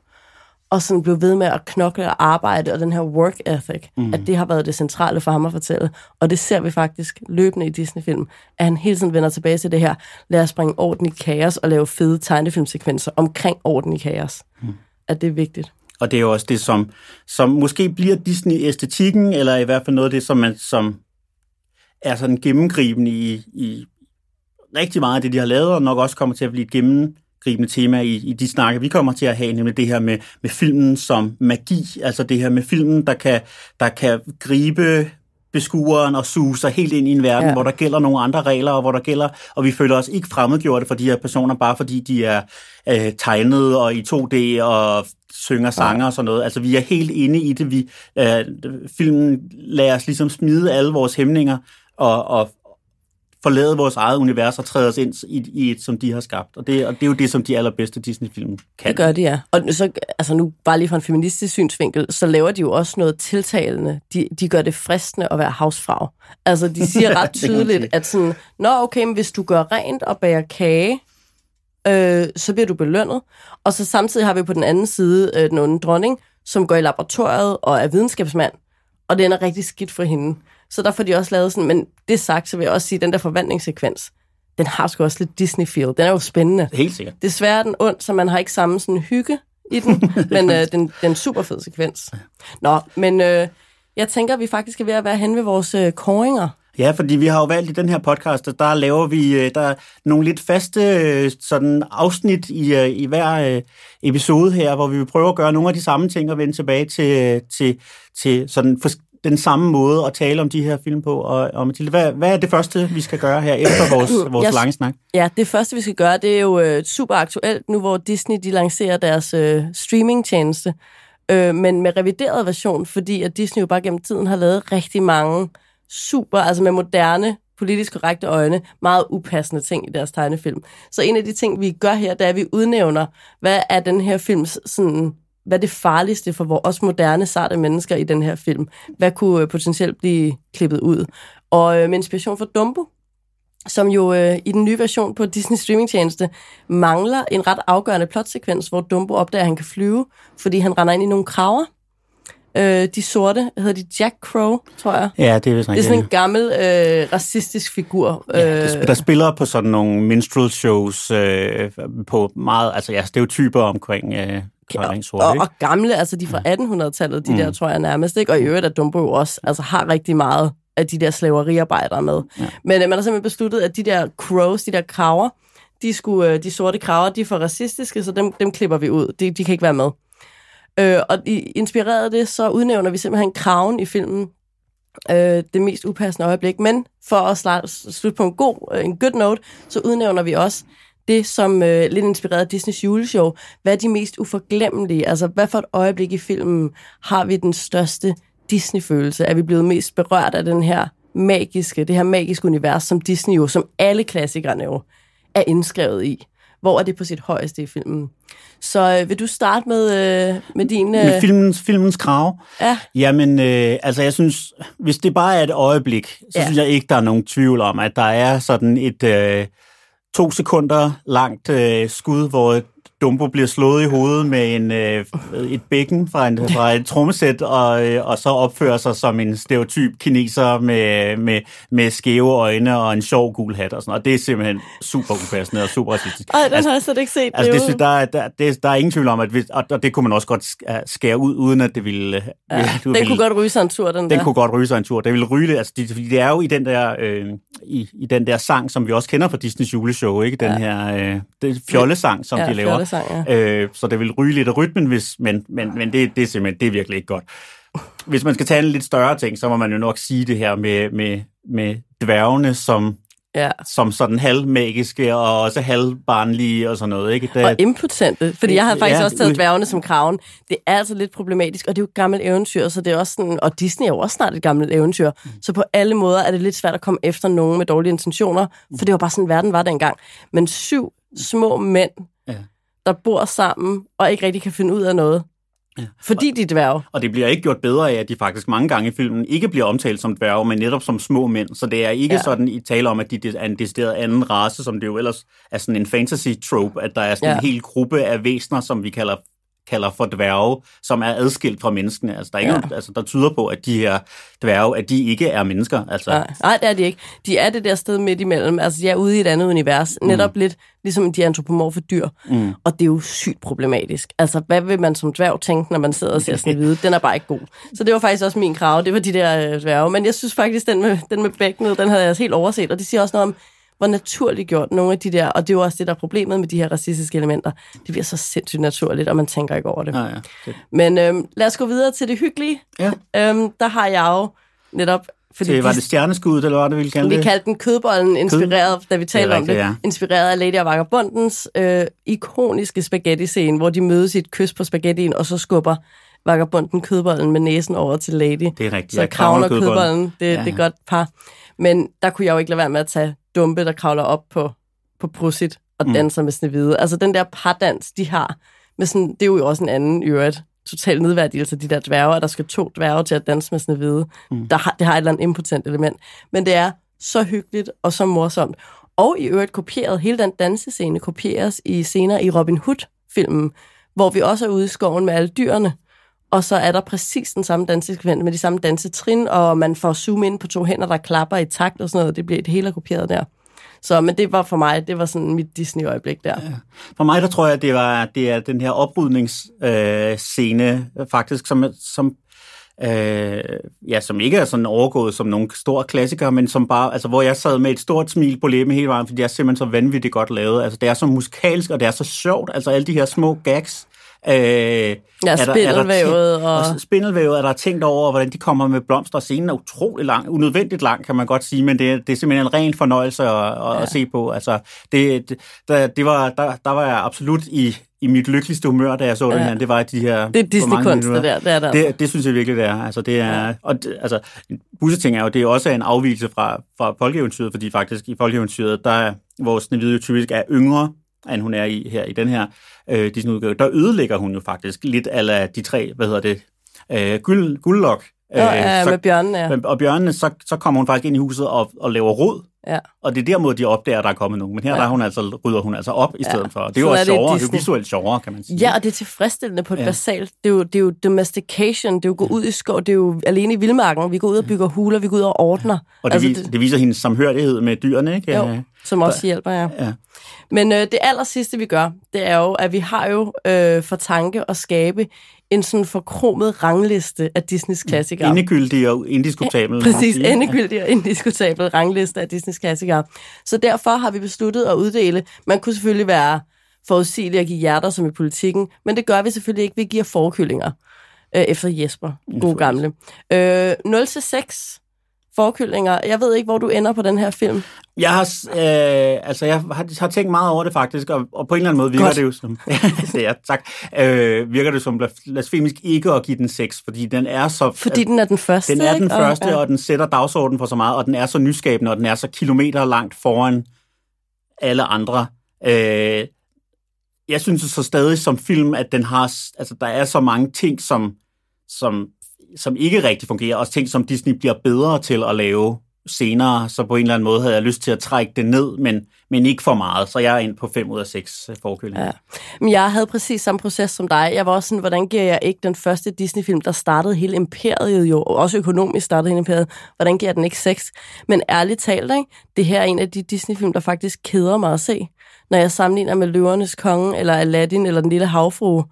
og sådan blev ved med at knokle og arbejde, og den her work ethic, at det har været det centrale for ham at fortælle. Og det ser vi faktisk løbende i Disney-film, at han hele tiden vender tilbage til det her, lad os bringe orden i kaos og lave fede tegnefilmsekvenser omkring orden i kaos. At det er vigtigt. Og det er jo også det, som måske bliver Disney-æstetikken, eller i hvert fald noget af det, som er sådan gennemgribende i rigtig meget af det, de har lavet, og nok også kommer til at blive gribende tema i de snakke, vi kommer til at have, nemlig det her med filmen som magi, altså det her med filmen, der kan gribe beskueren og suge sig helt ind i en verden, hvor der gælder nogle andre regler, og hvor der gælder, og vi føler os ikke fremmedgjorte for de her personer, bare fordi de er tegnet og i 2D og synger sanger og sådan noget. Altså, vi er helt inde i det. Filmen lader os ligesom smide alle vores hæmninger og forlade vores eget univers og træde os ind i et, som de har skabt. Og det er jo det, som de allerbedste Disney-film kan. Det gør de, ja. Og så, altså nu bare lige fra en feministisk synsvinkel, så laver de jo også noget tiltalende. De gør det fristende at være housefrau. Altså, de siger ret tydeligt, at sådan, nå okay, men hvis du gør rent og bager kage, så bliver du belønnet. Og så samtidig har vi på den anden side den onde dronning, som går i laboratoriet og er videnskabsmand. Og det ender rigtig skidt for hende. Så der får de også lavet sådan, men det sagt, så vil jeg også sige, den der forvandlingssekvens, den har sgu også lidt Disney-feel. Den er jo spændende. Helt sikkert. Desværre er den ond, så man har ikke samme sådan hygge i den, men den er en super fed sekvens. Nå, men jeg tænker, vi faktisk er ved at være hen ved vores kåringer. Ja, fordi vi har jo valgt i den her podcast, at der laver vi nogle lidt faste sådan afsnit i hver episode her, hvor vi vil prøve at gøre nogle af de samme ting og vende tilbage til sådan den samme måde at tale om de her film på. Og Mathilde, hvad er det første, vi skal gøre her efter vores lange snak? Ja, det første, vi skal gøre, det er jo super aktuelt nu, hvor Disney de lancerer deres streamingtjeneste, men med revideret version, fordi at Disney jo bare gennem tiden har lavet rigtig mange super, altså med moderne, politisk korrekte øjne, meget upassende ting i deres tegnefilm. Så en af de ting, vi gør her, det er, at vi udnævner, hvad er den her films sådan... Hvad er det farligste for vores moderne, sarte mennesker i den her film? Hvad kunne potentielt blive klippet ud? Og med inspiration fra Dumbo, som jo i den nye version på Disney streamingtjeneste mangler en ret afgørende plotsekvens, hvor Dumbo opdager, at han kan flyve, fordi han render ind i nogle krager. De sorte, hedder de Jack Crow, tror jeg. Ja, det er vist rigtigt. Det er sådan en gammel racistisk figur. Ja, der spiller på sådan nogle minstrel shows på meget, altså ja, stereotyper omkring... Og gamle, altså de fra 1800-tallet, de der, tror jeg nærmest, ikke? Og i øvrigt, at Dumbo også altså, har rigtig meget af de der slaveriarbejdere med. Ja. Men man har simpelthen besluttet, at de der crows, de der kraver, de sorte kraver, de er for racistiske, så dem klipper vi ud. De kan ikke være med. Og inspireret af det, så udnævner vi simpelthen kraven i filmen det mest upassende øjeblik. Men for at slutte på en good note, så udnævner vi også det, som lidt inspirerede Disneys juleshow. Hvad er de mest uforglemmelige? Altså, hvad for et øjeblik i filmen har vi den største Disney-følelse? Er vi blevet mest berørt af det her magiske univers, som Disney jo, som alle klassikerne jo, er indskrevet i? Hvor er det på sit højeste i filmen? Så vil du starte med din... Med filmens krav? Ja. Jamen, altså jeg synes, hvis det bare er et øjeblik, så synes jeg ikke, der er nogen tvivl om, at der er sådan et 2 sekunder langt skud, hvor Dumbo bliver slået i hovedet med et bækken fra et trommesæt, og så opfører sig som en stereotyp kineser med skæve øjne og en sjov gul hat og sådan noget. Og det er simpelthen super upassende og super racistisk. Ej, den har jeg slet ikke set. Altså, der er ingen tvivl om, at det kunne man også godt skære ud, uden at det ville... Ja, den kunne godt ryge sig en tur, den kunne godt ryge sig en tur. Den ville ryge det, altså det er jo i den der... I den der sang, som vi også kender fra Disneys juleshow, ikke? Den her fjollesang, som de laver. Ja. Så det vil ryge lidt af rytmen, men det er simpelthen, det er virkelig ikke godt. Hvis man skal tage en lidt større ting, så må man jo nok sige det her med dværgene, som sådan halvmagiske og også halvbarnlige og sådan noget. Ikke? Og impotente, fordi jeg har faktisk også taget dværgene som kraven. Det er altså lidt problematisk, og det er jo et gammelt eventyr, så det er også sådan, og Disney er jo også snart et gammelt eventyr, så på alle måder er det lidt svært at komme efter nogen med dårlige intentioner, for det var bare sådan, verden var dengang. Men 7 små mænd, der bor sammen og ikke rigtig kan finde ud af noget, fordi de er dværge. Og det bliver ikke gjort bedre af, at de faktisk mange gange i filmen ikke bliver omtalt som dværge, men netop som små mænd. Så det er ikke sådan, I taler om, at de er en decideret anden race, som det jo ellers er sådan en fantasy-trope, at der er sådan en hel gruppe af væsener, som vi kalder for dværge, som er adskilt fra menneskene. Altså, der er ikke noget, altså, der tyder på, at de her dværge, at de ikke er mennesker. Altså. Nej, det er de ikke. De er det der sted midt imellem. Altså, de er ude i et andet univers. Netop lidt ligesom de antropomorfe dyr. Og det er jo sygt problematisk. Altså, hvad vil man som dværg tænke, når man sidder og ser Snehvide? Den er bare ikke god. Så det var faktisk også min krav. Det var de der dværge. Men jeg synes faktisk, den med bækkenet, den havde jeg også helt overset. Og det siger også noget om, hvor naturligt gjort nogle af de der, og det er jo også det, der er problemet med de her racistiske elementer. Det bliver så sindssygt naturligt, og man tænker ikke over det. Ah, ja. Okay. Men lad os gå videre til det hyggelige. Ja. Der har jeg jo netop... var det stjerneskud, eller var det, vi kaldte det? Vi kaldte den kødbollen, inspireret, da vi talte om det. Ja. Inspireret af Lady og Vagabondens ikoniske spaghetti-scene, hvor de mødes i et kys på spaghettien, og så skubber Vagabonden kødbollen med næsen over til Lady. Det er rigtigt. Så kraven og kødbollen, det er et godt par. Men der kunne jeg jo ikke lade være med at tage Dumpe, der kravler op på brusset og danser med Snehvide. Altså den der pardans, de har, med sådan, det er jo også en anden øvrigt, total nedværdigelse af de der dværger, der skal 2 dværger til at danse med Snehvide. Det har et eller andet impotent element. Men det er så hyggeligt og så morsomt. Og i øvrigt kopieret, hele den dansescene kopieres i scener i Robin Hood-filmen, hvor vi også er ude i skoven med alle dyrene, og så er der præcis den samme dansesekvens med de samme dansetrin, og man får zoom ind på 2 hænder, der klapper i takt og sådan noget, og det bliver et hele kopieret der. Så, men det var for mig, det var sådan mit Disney-øjeblik der. Ja. For mig, der tror jeg, det er den her oprydningsscene, faktisk, som ikke er sådan overgået som nogle store klassikere, men som bare, altså hvor jeg sad med et stort smil på læben hele vejen, fordi det er simpelthen så vanvittigt godt lavet. Altså det er så musikalsk, og det er så sjovt, altså alle de her små gags, spindelvævet, og der er tænkt over, hvordan de kommer med blomster. Scenen er utrolig lang, unødvendigt lang, kan man godt sige, men det er simpelthen en ren fornøjelse at se på. Altså, der var jeg absolut i mit lykkeligste humør, da jeg så den her. Det var de her... Det er Disney-kunst, det der. Det synes jeg virkelig, det er. Altså, det er og det, altså, busseting er jo, det er også en afvigelse fra folkeeventyret, fordi faktisk i folkeeventyret, der hvor Snehvide jo typisk er yngre, end hun er i her i den her Disney-udgave, der ødelægger hun jo faktisk lidt ala de 3, Guldlok. Med bjørnene, Og bjørnene, så kommer hun faktisk ind i huset og laver rod Ja. Og det er der måde, de opdager, at der er kommet nogen. Men her der hun altså, rydder hun altså op i stedet for. Det er jo også sjovere, det er visuelt sjovere, kan man sige. Ja, og det er tilfredsstillende på et basalt. Det er jo domestication, det er jo gå ud i skov, det er jo alene i vildmarken. Vi går ud og bygger huler, vi går ud og ordner. Og det, altså, det viser hendes samhørighed med dyrene, ikke? Jo, som også hjælper, ja. Men det allersidste, vi gør, det er jo, at vi har jo for tanke at skabe en sådan forkromet rangliste af Disneys klassikere. Endegyldig og indiskutabel. Præcis, endegyldig og indiskutabel rangliste af Disneys klassikere. Så derfor har vi besluttet at uddele. Man kunne selvfølgelig være forudsigelig at give hjerter som i politikken, men det gør vi selvfølgelig ikke. Vi giver forkyllinger efter Jesper. God gamle. 0-6 forkyllinger. Jeg ved ikke, hvor du ender på den her film. Jeg har, jeg har tænkt meget over det faktisk, og på en eller anden måde virker det jo som... ja, tak. Virker det som blasfemisk ikke at give den 6, fordi den er så... Fordi den er den første, den er den første, og den sætter dagsordenen for så meget, og den er så nyskabende, og den er så kilometer langt foran alle andre. Jeg synes så stadig som film, at den har... Altså, der er så mange ting, som ikke rigtig fungerer, og ting, som Disney bliver bedre til at lave senere, så på en eller anden måde havde jeg lyst til at trække det ned, men ikke for meget, så jeg er ind på 5 ud af 6 forkyllinger. Ja. Men jeg havde præcis samme proces som dig. Jeg var også sådan, hvordan giver jeg ikke den første Disney-film, der startede hele imperiet jo, og også økonomisk startede hele imperiet, hvordan giver jeg den ikke 6? Men ærligt talt, ikke? Det her er en af de Disney-film, der faktisk keder mig at se. Når jeg sammenligner med Løvernes Konge, eller Aladdin, eller Den Lille Havfru,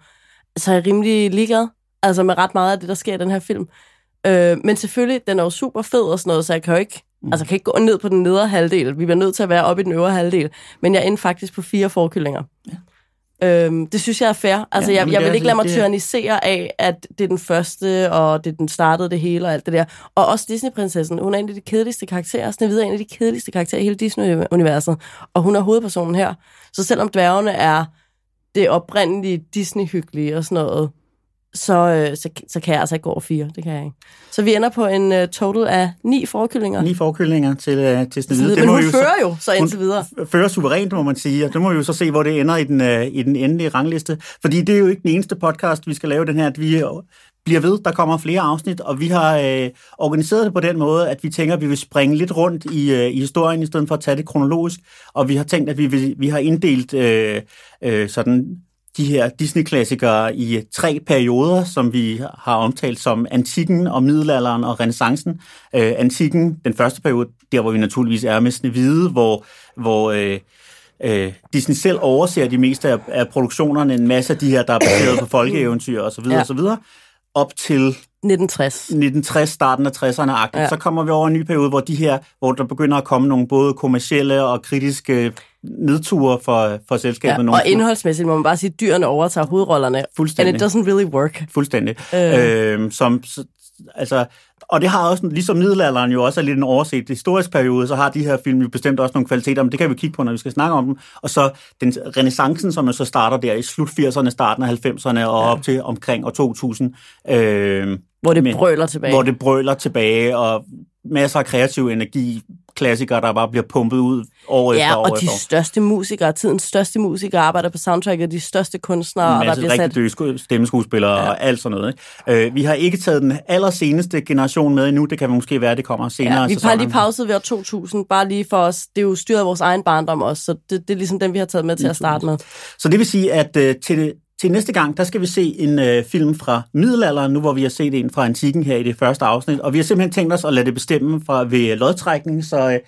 så er jeg rimelig ligeglad. Altså med ret meget af det, der sker i den her film. Men selvfølgelig, den er jo super fed og sådan noget, så jeg kan jo ikke, altså kan ikke gå ned på den nedre halvdel. Vi bliver nødt til at være oppe i den øvre halvdel. Men jeg endte faktisk på 4 forkyllinger. Ja. Det synes jeg er fair. Altså ja, jeg vil ikke lade mig tyrannisere af, at det er den første, og det den startede det hele og alt det der. Og også Disney-prinsessen, hun er en af de kedeligste karakterer. Snehvide er en af de kedeligste karakterer i hele Disney-universet. Og hun er hovedpersonen her. Så selvom dværgene er det oprindelige Disney-hyggelige og sådan noget, så kan jeg altså ikke gå over 4. Det kan jeg ikke. Så vi ender på en total af 9 forkyllinger. 9 forkyllinger til Snehvide. Men hun fører jo så indtil videre. Fører suverænt, må man sige. Og det må vi jo så se, hvor det ender i den endelige rangliste. Fordi det er jo ikke den eneste podcast, vi skal lave den her, at vi bliver ved. Der kommer flere afsnit, og vi har organiseret det på den måde, at vi tænker, at vi vil springe lidt rundt i historien, i stedet for at tage det kronologisk. Og vi har tænkt, at vi har inddelt sådan... de her Disney-klassikere i 3 perioder, som vi har omtalt som antikken og middelalderen og renæssancen. Antikken, den første periode, der hvor vi naturligvis er med Snehvide, hvor Disney selv overser de meste af produktionerne, en masse af de her, der er baseret på folkeeventyr osv. osv. Op til 1960, starten af 60'erne-agtigt. Ja. Så kommer vi over en ny periode, hvor der begynder at komme nogle både kommercielle og kritiske nedture for selskabet. Ja, og indholdsmæssigt må man bare sige, at dyrene overtager hovedrollerne. Fuldstændig. And it doesn't really work. Fuldstændig. Og det har også, ligesom middelalderen jo også er lidt en overset historisk periode, så har de her film jo bestemt også nogle kvaliteter, men det kan vi kigge på, når vi skal snakke om dem. Og så den renæssancen, som man så starter der i slut 80'erne, starten af 90'erne og op til omkring år 2000. Hvor det brøler tilbage, og masser af kreativ energi, klassikere, der bare bliver pumpet ud år efter år. Ja, og de største musikere, tidens største musikere arbejder på soundtracket, de største kunstnere, og der bliver sat... rigtig døde stemmeskuespillere og alt sådan noget. Ikke? Vi har ikke taget den allerseneste generation med endnu, det kan måske være, det kommer senere. Ja, vi har lige pauset ved år 2000, bare lige for os. Det er jo styret af vores egen barndom også, så det er ligesom den, vi har taget med til at starte med. Så det vil sige, at til næste gang, der skal vi se en film fra middelalderen, nu hvor vi har set en fra antikken her i det første afsnit, og vi har simpelthen tænkt os at lade det bestemme ved lodtrækning, så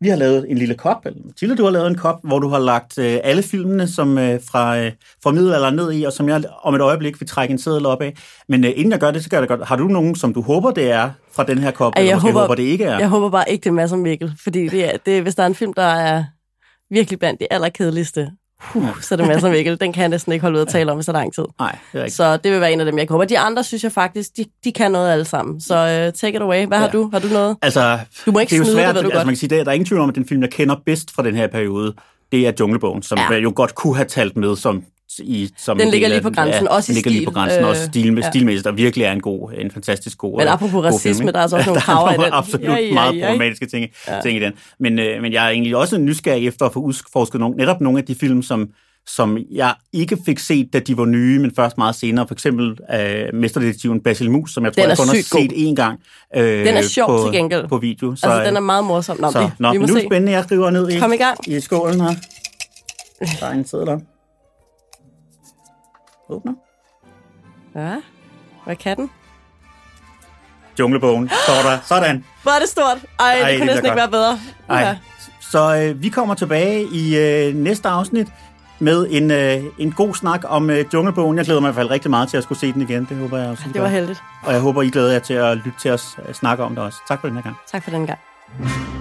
vi har lavet en lille kop, eller Mathilde, du har lavet en kop, hvor du har lagt alle filmene som fra middelalderen ned i, og som jeg om et øjeblik vil trække en seddel op af. Men inden jeg gør det, så gør jeg det godt. Har du nogen, som du håber, det er fra den her kop, eller håber, det ikke er? Jeg håber bare ikke, det er Mads og Mikkel, fordi det er, hvis der er en film, der er virkelig blandt de allerkedeligste, så er det Mads og Mikkel. Den kan jeg næsten ikke holde ud at tale om i så lang tid. Nej, det er ikke. Så det vil være en af dem, jeg håber. De andre, synes jeg faktisk, de kan noget alle sammen. Så take it away. Hvad har du? Har du noget? Altså, du må ikke snyde, hvad du godt. Altså, man kan sige, der er ingen tvivl om, at den film, jeg kender bedst fra den her periode, det er Junglebogen, som jeg jo godt kunne have talt med som... den ligger lige på grænsen, også i stil. Den ligger lige på grænsen, også stilmæssigt, og virkelig er en fantastisk god film. Men apropos racisme, der er altså også nogle farver i den. Der er absolut meget problematiske ting i den. Men jeg er egentlig også nysgerrig efter at få udforsket netop nogle af de film, som som jeg ikke fik set, da de var nye, men først meget senere. For eksempel Mesterdetektiven Basil Mus, som jeg tror, jeg kun har set én gang den er sjov, på, til gengæld. På video. Så, altså, den er meget morsom. Nå, så, vi må nu se. Spændende, jeg skriver ned i skålen her. Der er en sæde der. Åbner. Ja, hvad kan den? Junglebogen, står der. Sådan. Hvor er det stort. Ej, det kunne næsten ikke være bedre. Okay. Så vi kommer tilbage i næste afsnit med en god snak om Junglebogen. Jeg glæder mig i hvert fald rigtig meget til at skulle se den igen. Det håber jeg også. Det var heldigt. Og jeg håber, I glæder jer til at lytte til os snakke om det også. Tak for den her gang. Tak for den gang.